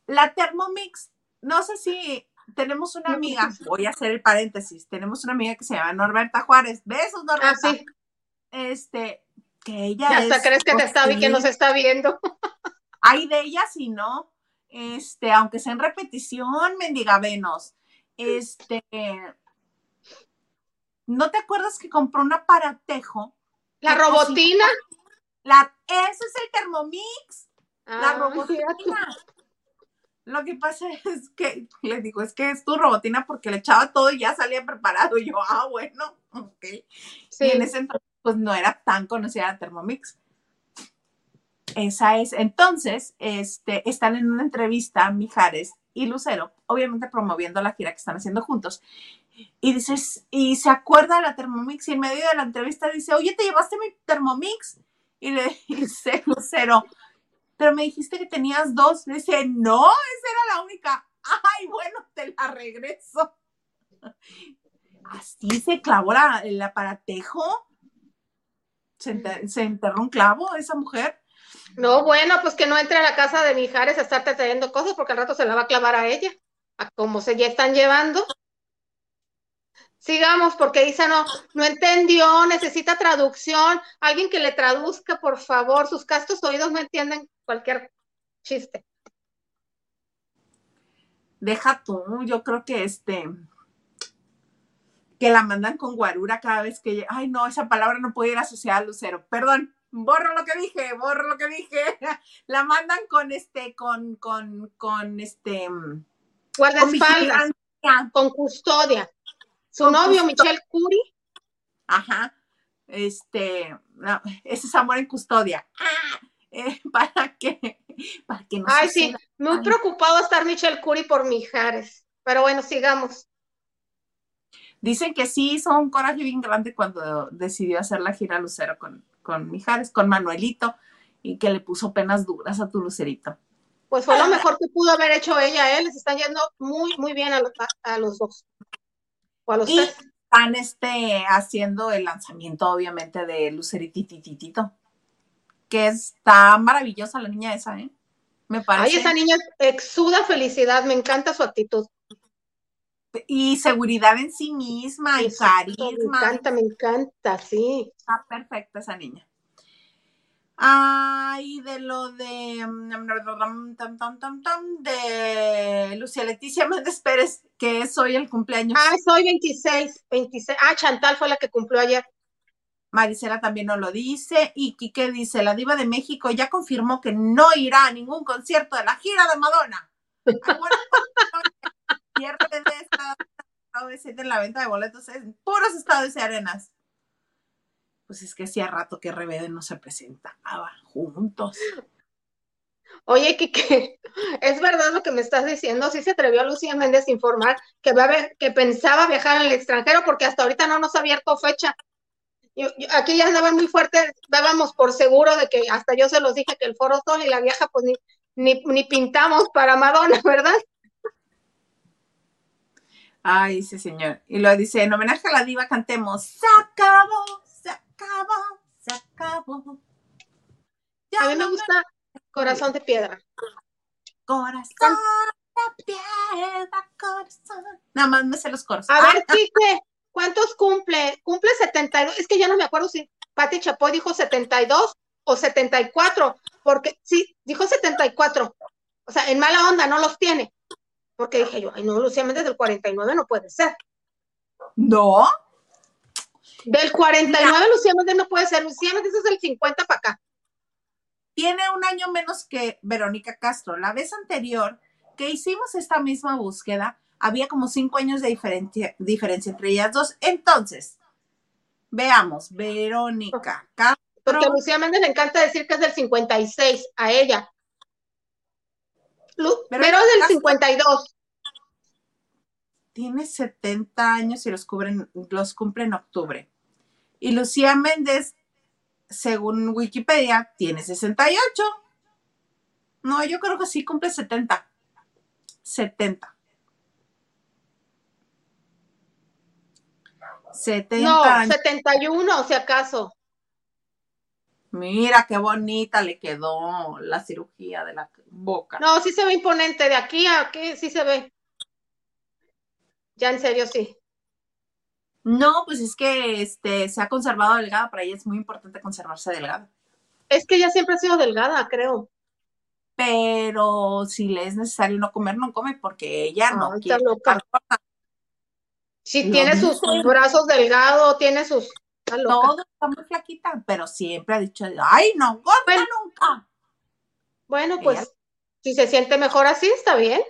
La Thermomix, no sé si tenemos una amiga, voy a hacer el paréntesis, tenemos una amiga que se llama Norberta Juárez. Besos, Norberta. Ah, sí. Que ella ya hasta crees que te está viendo, que nos está viendo. Ay, de ella si no, aunque sea en repetición, mendigavenos. ¿No te acuerdas que compró un aparatejo? La robotina. Eso es el Thermomix. Ah, la robotina. Lo que pasa es que, les digo, es que es tu robotina porque le echaba todo y ya salía preparado. Y yo, bueno, ok. Sí. Y en ese entonces, pues no era tan conocida la Thermomix. Esa es. Entonces, están en una entrevista Mijares y Lucero, obviamente promoviendo la gira que están haciendo juntos. Y dices, y se acuerda de la Thermomix y en medio de la entrevista dice, oye, ¿te llevaste mi Thermomix? Y le dice Lucero, pero me dijiste que tenías dos. Le dice, no, esa era la única. Ay, bueno, te la regreso. Así se clavó el aparatejo. Se enterró un clavo esa mujer. No, bueno, pues que no entre a la casa de Mijares a estarte trayendo cosas, porque al rato se la va a clavar a ella, a como se ya están llevando. Sigamos, porque Isa no entendió, necesita traducción, alguien que le traduzca, por favor, sus castos oídos no entienden cualquier chiste. Deja tú, yo creo que que la mandan con guarura cada vez que ella, ay no, esa palabra no puede ir asociada a Lucero, perdón, borro lo que dije, la mandan guardaespaldas, con custodia. Su novio, Michelle Curry. Ajá. No, ese es amor en custodia. ¿Para qué no? Ay, sí. Muy preocupado estar Michelle Curry por Mijares. Pero bueno, sigamos. Dicen que sí hizo un coraje bien grande cuando decidió hacer la gira Lucero con Mijares, con Manuelito, y que le puso penas duras a tu Lucerito. Pues fue lo mejor que pudo haber hecho ella, ¿eh? Les están yendo muy, muy bien a los dos. Y están haciendo el lanzamiento, obviamente, de Luceritititito, que está maravillosa la niña esa, ¿eh? Me parece. Ay, esa niña exuda felicidad, me encanta su actitud. Y seguridad en sí misma, y carisma. Me encanta, sí. Está perfecta esa niña. Ay, de lo de Lucía Leticia Méndez Pérez, que es hoy el cumpleaños. Ah, soy 26. Ah, Chantal fue la que cumplió ayer. Marisela también nos lo dice. Y Quique dice, la diva de México ya confirmó que no irá a ningún concierto de la gira de Madonna. Viernes de estado de 7 en la venta de boletos en puros estados y arenas. Pues es que hacía rato que RBD no se presentaba juntos. Oye, Quique, ¿es verdad lo que me estás diciendo? Sí se atrevió Lucía Méndez a informar que pensaba viajar al extranjero, porque hasta ahorita no nos ha abierto fecha. Yo aquí ya andaban muy fuertes, dábamos por seguro de que hasta yo se los dije que el Foro Sol y la vieja pues ni pintamos para Madonna, ¿verdad? Ay, sí, señor. Y lo dice, en homenaje a la diva cantemos, se acabó. Ya, a mí me gusta Corazón de Piedra. Corazón de piedra. Nada más me sé los coros. A ver, Quique, ¿cuántos cumple? Cumple 72. Es que ya no me acuerdo si Pati Chapoy dijo 72 o 74. Porque sí, dijo 74. O sea, en mala onda no los tiene. Porque dije yo, ay no, Lucía Méndez del 49 no puede ser. ¿No? Del 49 Lucía Méndez no puede ser, Lucía Méndez es del 50 para acá. Tiene un año menos que Verónica Castro. La vez anterior que hicimos esta misma búsqueda, había como 5 años de diferencia entre ellas dos. Entonces, veamos, Verónica Castro. Porque a Lucía Méndez le encanta decir que es del 56, a ella. Pero es del Castro. 52. Tiene 70 años y los cumple en octubre. Y Lucía Méndez, según Wikipedia, tiene 68. No, yo creo que sí cumple 70. 70 no, años. 71, si acaso. Mira qué bonita le quedó la cirugía de la boca. No, sí se ve imponente. De aquí a aquí sí se ve. Ya en serio, sí. No, pues es que se ha conservado delgada, para ella es muy importante conservarse delgada. Es que ella siempre ha sido delgada, creo. Pero si le es necesario no comer, no come, porque ella no quiere. Está loca. Sí, tiene sus brazos delgados, tiene sus... Está loca. Todo está muy flaquita, pero siempre ha dicho, ay, no come nunca. Bueno, pues, ella... si se siente mejor así, está bien.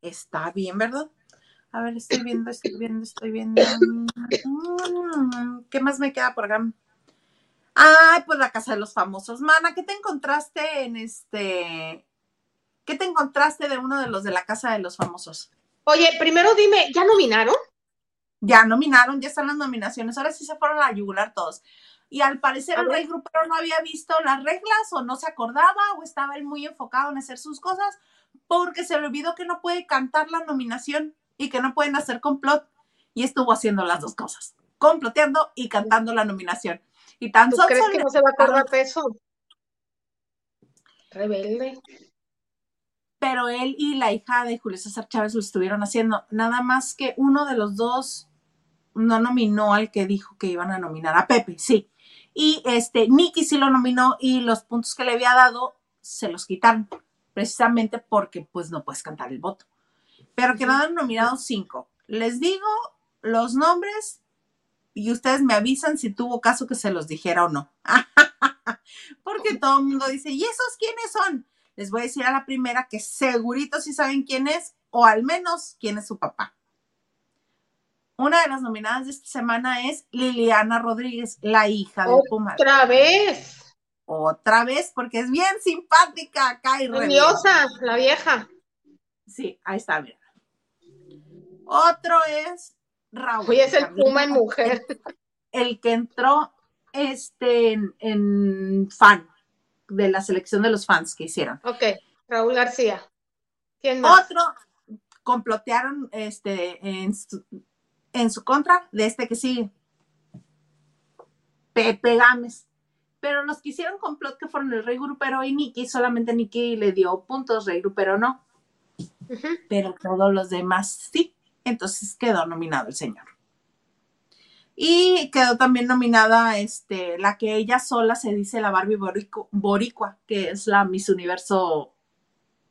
Está bien, ¿verdad? A ver, estoy viendo. ¿Qué más me queda por acá? Ay, pues la Casa de los Famosos. Mana, ¿qué te encontraste en ¿Qué te encontraste de uno de los de la Casa de los Famosos? Oye, primero dime, ¿ya nominaron? Ya están las nominaciones. Ahora sí se fueron a yugular todos. Y al parecer el Rey Grupero no había visto las reglas, o no se acordaba, o estaba él muy enfocado en hacer sus cosas, porque se le olvidó que no puede cantar la nominación. Y que no pueden hacer complot, y estuvo haciendo las dos cosas, comploteando y cantando la nominación. Y tan ¿Tú crees que no se va a acordar de eso? rebelde. Pero él y la hija de Julio César Chávez lo estuvieron haciendo, nada más que uno de los dos no nominó al que dijo que iban a nominar, a Pepe, sí. Y Nicky sí lo nominó y los puntos que le había dado se los quitaron, precisamente porque pues no puedes cantar el voto. Pero quedaron nominados 5. Les digo los nombres y ustedes me avisan si tuvo caso que se los dijera o no. Porque todo el mundo dice, ¿y esos quiénes son? Les voy a decir a la primera que segurito sí saben quién es, o al menos quién es su papá. Una de las nominadas de esta semana es Liliana Rodríguez, la hija de Puma. Otra vez, porque es bien simpática acá y religiosa, la vieja. Sí, ahí está, mira. Otro es Raúl. Oye, es el Puma en mujer. El que entró en fan, de la selección de los fans que hicieron. Ok, Raúl García. ¿Quién más? Otro, complotearon en su contra de que sigue, Pepe Gámez, pero los que hicieron complot que fueron el Rey Grupero y Nicky, solamente Nicky le dio puntos, Rey Grupero no, pero todos los demás sí, entonces quedó nominado el señor. Y quedó también nominada la que ella sola se dice la Barbie boricua, que es la Miss Universo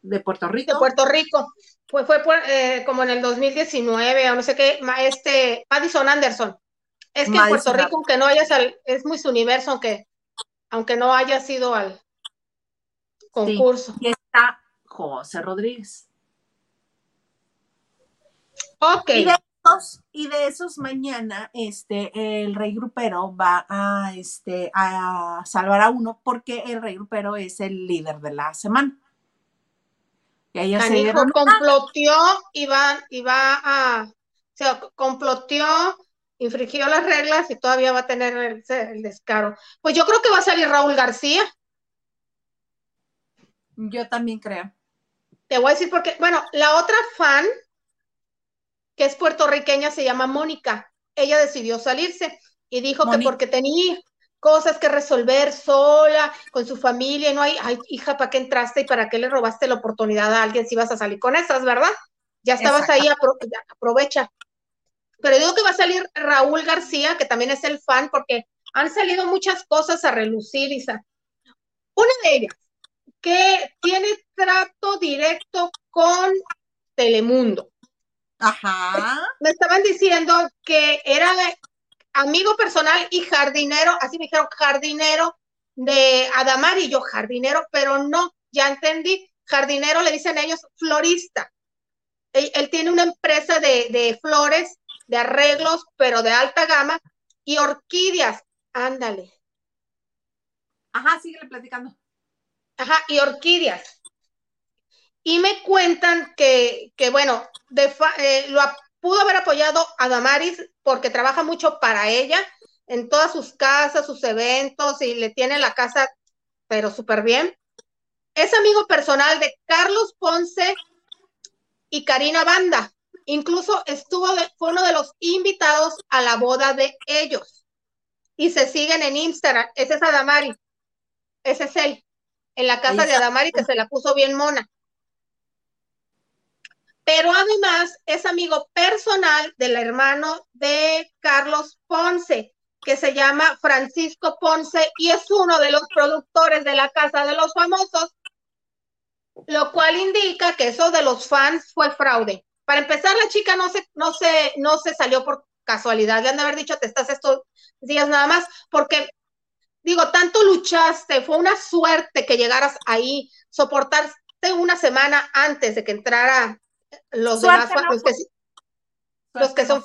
de Puerto Rico. De Puerto Rico. Pues fue como en el 2019, o no sé qué, Madison Anderson. Es que Madison en Puerto Rico, aunque no hayas es muy su universo, aunque no haya sido al concurso. Sí, y está José Rodríguez. Ok. Y de esos mañana, el Rey Grupero va a salvar a uno, porque el Rey Grupero es el líder de la semana. Ella se comploteó infringió las reglas y todavía va a tener el descaro. Pues yo creo que va a salir Raúl García. Yo también creo. Te voy a decir porque, bueno, la otra fan que es puertorriqueña se llama Mónica. Ella decidió salirse y dijo que porque tenía cosas que resolver sola, con su familia, y no hay, hija, ¿para qué entraste y para qué le robaste la oportunidad a alguien si vas a salir con esas, verdad? Ya estabas ahí, aprovecha. Pero digo que va a salir Raúl García, que también es el fan, porque han salido muchas cosas a relucir, Isa. Una de ellas, que tiene trato directo con Telemundo. Ajá. Me estaban diciendo que era amigo personal y jardinero, así me dijeron, jardinero de Adamari, y yo jardinero, pero no, ya entendí, jardinero le dicen ellos, florista. Él tiene una empresa de flores, de arreglos, pero de alta gama, y orquídeas, ándale. Ajá, síguele platicando. Ajá, y orquídeas. Y me cuentan que bueno, pudo haber apoyado a Damaris porque trabaja mucho para ella en todas sus casas, sus eventos, y le tiene la casa, pero súper bien. Es amigo personal de Carlos Ponce y Karina Banda. Incluso fue uno de los invitados a la boda de ellos. Y se siguen en Instagram. Ese es Adamari. Ese es él. En la casa de Adamari, que se la puso bien mona. Pero además es amigo personal del hermano de Carlos Ponce, que se llama Francisco Ponce, y es uno de los productores de la Casa de los Famosos, lo cual indica que eso de los fans fue fraude. Para empezar, la chica no se salió por casualidad, le han de haber dicho, te estás estos días nada más, porque, digo, tanto luchaste, fue una suerte que llegaras ahí, soportarte una semana antes de que entrara los demás, los que son.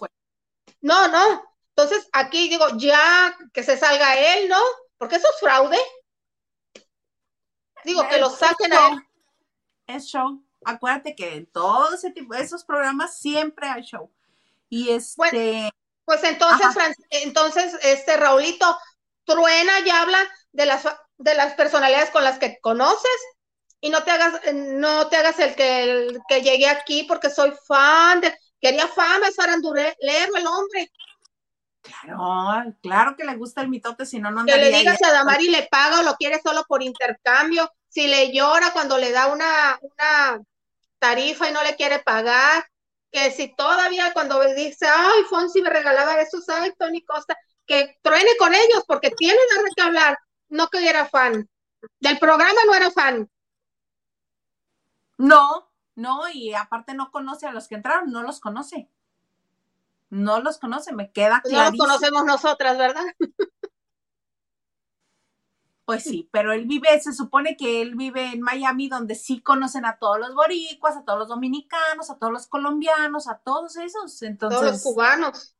Entonces aquí digo, ya que se salga él, ¿no? Porque eso es fraude. Digo, que lo saquen a él. Es show. Acuérdate que en todo ese tipo de esos programas siempre hay show. Y bueno, pues entonces Raulito truena y habla de las personalidades con las que conoces. Y no te hagas el que llegué aquí porque soy fan, quería fama, es farandulero el hombre. Claro, claro que le gusta el mitote, si no, no andaría. Que le digas a Adamari le paga o lo quiere solo por intercambio, si le llora cuando le da una tarifa y no le quiere pagar, que si todavía cuando dice, ay, Fonsi me regalaba eso, ay, Tony Costa, que truene con ellos, porque tienen nada que hablar. No que era fan, del programa no era fan. No, no, y aparte no conoce a los que entraron, no los conoce. No los conoce, me queda clarísimo. No los conocemos nosotras, ¿verdad? Pues sí, pero él vive, se supone que él vive en Miami, donde sí conocen a todos los boricuas, a todos los dominicanos, a todos los colombianos, a todos esos. Entonces, todos los cubanos.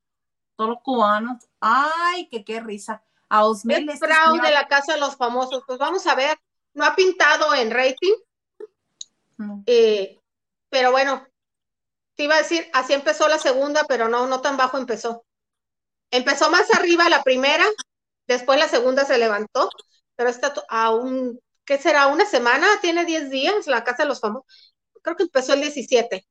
Todos los cubanos. Ay, qué risa. A Osmel. El fraude de la Casa de los Famosos. Pues vamos a ver, no ha pintado en rating. No. Pero bueno, te iba a decir, así empezó la segunda, pero no tan bajo empezó. Empezó más arriba la primera, después la segunda se levantó. Pero está aún, ¿qué será? ¿Una semana? ¿Tiene 10 días la Casa de los Famosos? Creo que empezó el 17.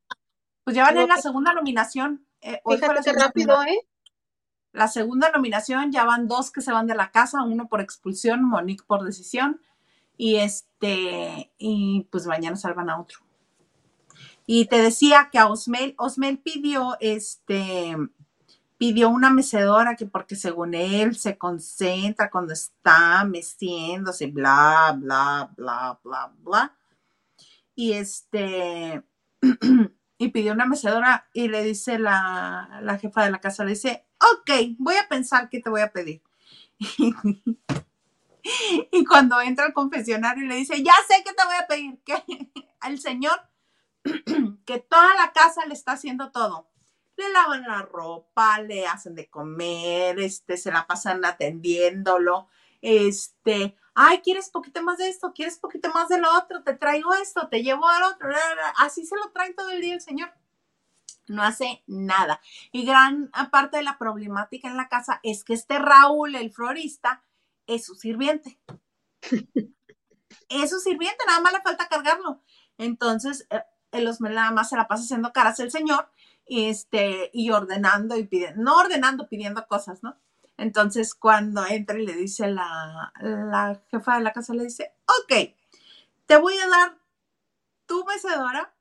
Pues ya van en la segunda nominación. Fíjate qué rápido, ¿eh? La segunda nominación, ya van 2 que se van de la casa, 1 por expulsión, Monique por decisión, y pues mañana salvan a otro. Y te decía que a Osmel pidió, pidió una mecedora que porque según él se concentra cuando está meciéndose, bla, bla, bla, bla, bla. Y pidió una mecedora y le dice la jefa de la casa, le dice, ok, voy a pensar qué te voy a pedir. Y cuando entra al confesionario le dice, ya sé qué te voy a pedir, que al señor que toda la casa le está haciendo todo. Le lavan la ropa, le hacen de comer, se la pasan atendiéndolo, ay, ¿quieres poquito más de esto? ¿Quieres poquito más de lo otro? Te traigo esto, te llevo al otro, bla, bla, bla. Así se lo traen todo el día el señor. No hace nada. Y gran parte de la problemática en la casa es que Raúl, el florista, es su sirviente. Es su sirviente, nada más le falta cargarlo. Entonces, el Osmel nada más se la pasa haciendo caras el señor, y ordenando y pidiendo, no ordenando, pidiendo cosas, ¿no? Entonces, cuando entra y le dice la jefa de la casa, le dice, ok, te voy a dar tu mecedora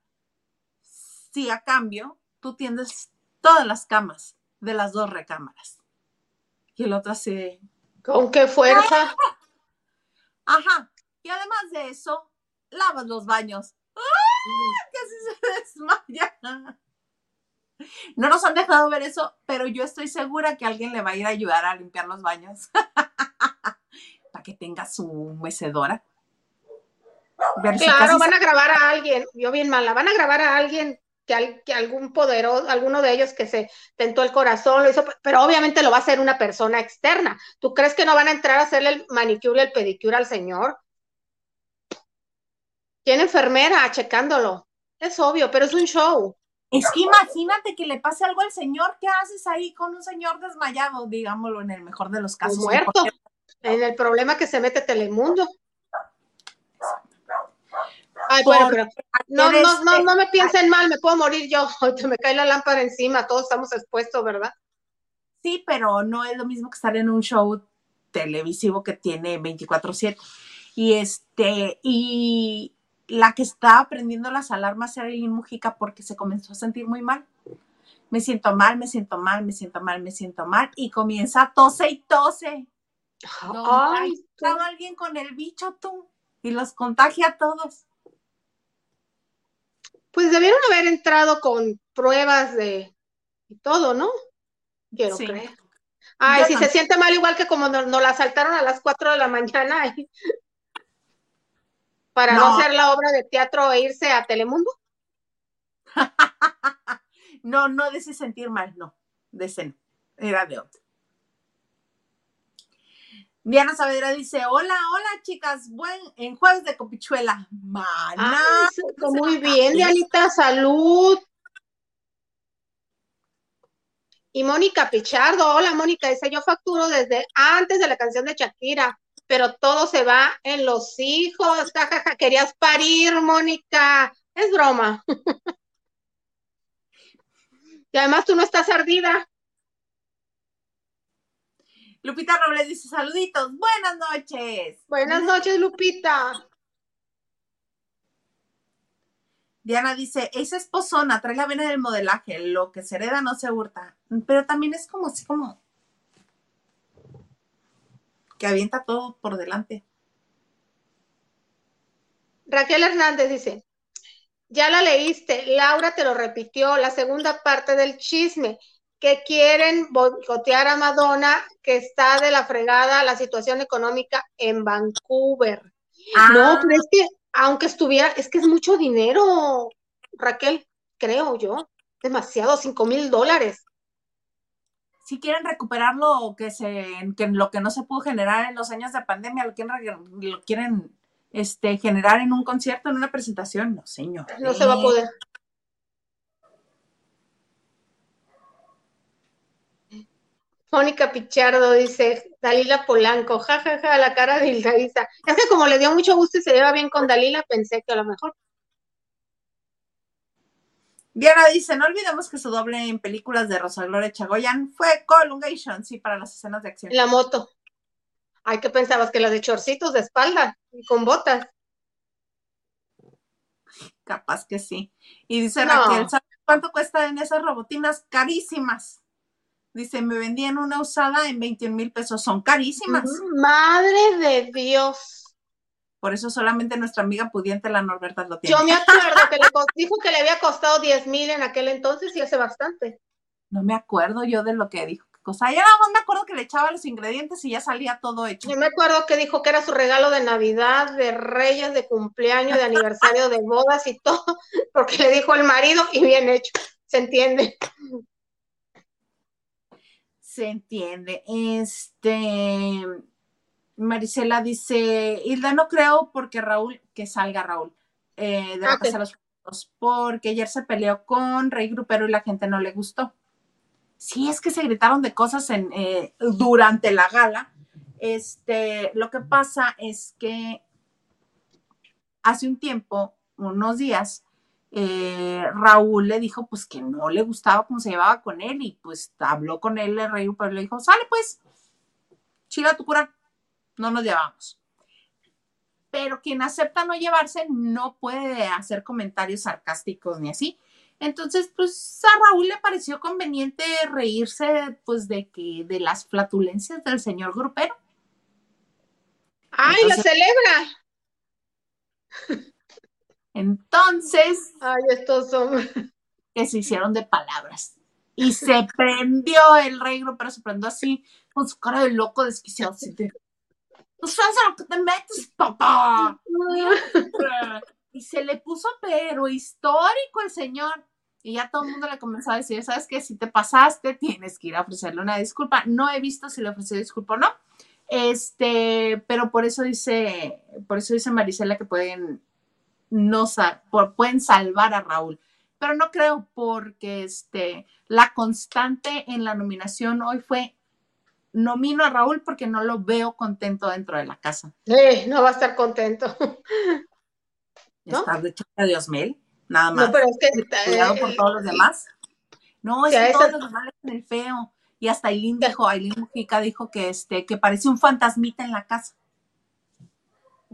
si a cambio tú tiendes todas las camas de las 2 recámaras. Y el otro así, ¿con qué fuerza? Ajá, y además de eso, lavas los baños. ¡Ah! Casi se desmaya. No nos han dejado ver eso, pero yo estoy segura que alguien le va a ir a ayudar a limpiar los baños. Para que tenga su mecedora. Claro, van a grabar a alguien. Yo bien mala. Van a grabar a alguien que algún poderoso, alguno de ellos que se tentó el corazón, lo hizo, pero obviamente lo va a hacer una persona externa. ¿Tú crees que no van a entrar a hacerle el manicure y el pedicure al señor? Tiene enfermera checándolo. Es obvio, pero es un show. Es que imagínate que le pase algo al señor, ¿qué haces ahí con un señor desmayado? Digámoslo en el mejor de los casos. O muerto, en el problema que se mete Telemundo. Ay, bueno, pero no me piensen mal, me puedo morir yo. Te me cae la lámpara encima, todos estamos expuestos, ¿verdad? Sí, pero no es lo mismo que estar en un show televisivo que tiene 24/7. Y la que estaba prendiendo las alarmas era Eileen Mujica porque se comenzó a sentir muy mal. Me siento mal, me siento mal, me siento mal, me siento mal. Y comienza a tose y tose. No, ay, estaba alguien con el bicho tú. Y los contagia a todos. Pues debieron haber entrado con pruebas de todo, ¿no? Quiero creer. Ay, si se siente mal igual que como nos la asaltaron a las 4 de la mañana. Ay. Para no hacer la obra de teatro e irse a Telemundo. No de ese sentir mal, no. De ese no. Era de otro. Diana Saavedra dice, hola chicas, en jueves de Copichuela. Maná. Muy bien, Dianita, salud. Y Mónica Pichardo, hola Mónica, dice, yo facturo desde antes de la canción de Shakira. Pero todo se va en los hijos, jajaja, querías parir, Mónica, es broma. Y además tú no estás ardida. Lupita Robles dice, saluditos, buenas noches. Buenas noches, Lupita. Diana dice, esa es pozona, trae la vena del modelaje, lo que se hereda no se hurta. Pero también es como así como que avienta todo por delante. Raquel Hernández dice, ya la leíste, Laura te lo repitió, la segunda parte del chisme, que quieren boicotear a Madonna, que está de la fregada la situación económica en Vancouver. Ah. No, pero es que aunque estuviera, es que es mucho dinero, Raquel, creo yo, demasiado, $5,000. Si quieren recuperarlo, que lo que no se pudo generar en los años de pandemia, lo quieren generar en un concierto, en una presentación, no, señor. No se va a poder. Mónica Pichardo dice, Dalila Polanco, jajaja, ja, ja, la cara de Isa. Es que como le dio mucho gusto y se lleva bien con Dalila, pensé que a lo mejor. Diana dice, no olvidemos que su doble en películas de Rosa Gloria Chagoyán fue Colungation, sí, para las escenas de acción. La moto. Ay, ¿qué pensabas? Que las de chorcitos de espalda y con botas. Capaz que sí. Y dice no. Raquel, ¿sabes cuánto cuesta en esas robotinas carísimas? Dice, me vendían una usada en $21,000. Son carísimas. Madre de Dios. Por eso solamente nuestra amiga pudiente, la Norberta, lo tiene. Yo me acuerdo que le dijo que le había costado $10,000 en aquel entonces y hace bastante. No me acuerdo yo de lo que dijo. O sea, ya nada más me acuerdo que le echaba los ingredientes y ya salía todo hecho. Yo me acuerdo que dijo que era su regalo de Navidad, de Reyes, de cumpleaños, de aniversario, de bodas y todo, porque le dijo el marido y bien hecho. ¿Se entiende? Se entiende. Marisela dice, Hilda, no creo porque Raúl, que salga Raúl, de la Casa de los Famosos, porque ayer se peleó con Rey Grupero y la gente no le gustó. Sí, es que se gritaron de cosas durante la gala. Lo que pasa es que hace un tiempo, unos días, Raúl le dijo pues que no le gustaba cómo se llevaba con él y pues habló con él el Rey, pero le dijo, sale pues, chica tu cura, no nos llevamos. Pero quien acepta no llevarse no puede hacer comentarios sarcásticos ni así. Entonces pues a Raúl le pareció conveniente reírse pues de las flatulencias del señor Grupero. ¡Ay, entonces, lo celebra! Entonces, ay, estos son que se hicieron de palabras y se prendió el Rey Grupero, se prendió así con su cara de loco desquiciado. Pues sabes a lo que te metes, papá. Y se le puso pero histórico el señor y ya todo el mundo le comenzó a decir, sabes que si te pasaste tienes que ir a ofrecerle una disculpa. No he visto si le ofreció disculpa o no. Pero por eso dice Marisela que pueden. No pueden salvar a Raúl, pero no creo porque la constante en la nominación hoy fue nomino a Raúl porque no lo veo contento dentro de la casa. No va a estar contento. ¿No? Está de chica de Osmel, nada más. No, pero es que cuidado por todos los demás. No, es que todos los demás es el feo. Y hasta Ailín Mujica dijo que parece un fantasmita en la casa.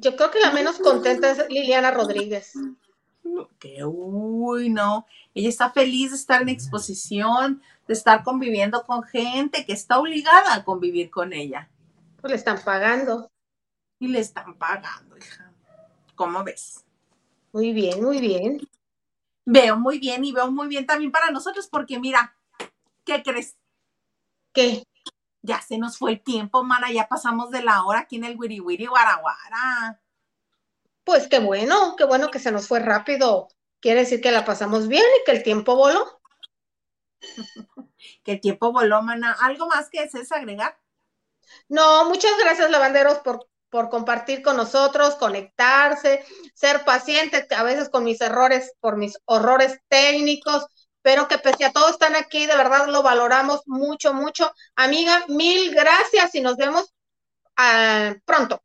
Yo creo que la menos contenta es Liliana Rodríguez. Que uy, no. Ella está feliz de estar en exposición, de estar conviviendo con gente que está obligada a convivir con ella. Pues le están pagando. Y le están pagando, hija. ¿Cómo ves? Muy bien, muy bien. Veo muy bien y veo muy bien también para nosotros porque mira, ¿qué crees? ¿Qué? Ya se nos fue el tiempo, mana, ya pasamos de la hora aquí en el Wiri Wiri Guaraguara. Pues qué bueno que se nos fue rápido. Quiere decir que la pasamos bien y que el tiempo voló. Que el tiempo voló, mana. ¿Algo más que desees agregar? No, muchas gracias, lavanderos, por compartir con nosotros, conectarse, ser pacientes, a veces con mis errores, por mis horrores técnicos. Pero que pese a todo están aquí, de verdad lo valoramos mucho, mucho. Amiga, mil gracias y nos vemos pronto.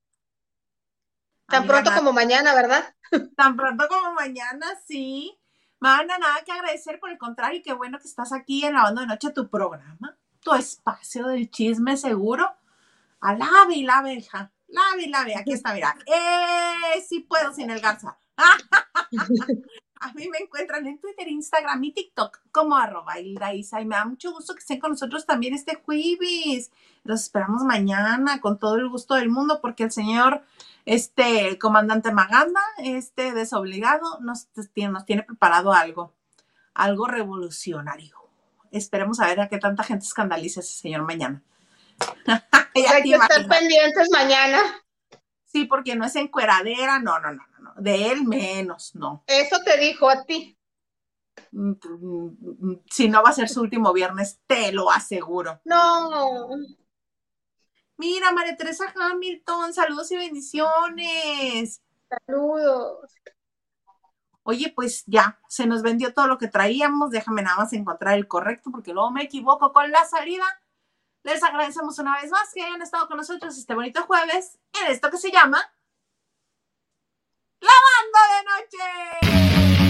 Tan pronto como mañana, ¿verdad? Tan pronto como mañana, sí. Mana, nada que agradecer, por el contrario, qué bueno que estás aquí en La Banda de Noche, tu programa, tu espacio del chisme seguro. Alabe y la abeja, lave y lave. Aquí está, mira. Sí puedo sin el garza. A mí me encuentran en Twitter, Instagram y TikTok como @hildaisa. Y me da mucho gusto que estén con nosotros también este jueves. Los esperamos mañana con todo el gusto del mundo, porque el señor, el comandante Maganda, desobligado, nos tiene preparado algo revolucionario. Esperemos a ver a qué tanta gente escandaliza ese señor mañana. Hay que estar pendientes mañana. Sí, porque no es encueradera, no. De él menos, no. Eso te dijo a ti. Si no va a ser su último viernes, te lo aseguro. No. Mira, María Teresa Hamilton, saludos y bendiciones. Saludos. Oye, pues ya, se nos vendió todo lo que traíamos. Déjame nada más encontrar el correcto, porque luego me equivoco con la salida. Les agradecemos una vez más que hayan estado con nosotros este bonito jueves en esto que se llama La Banda de Noche.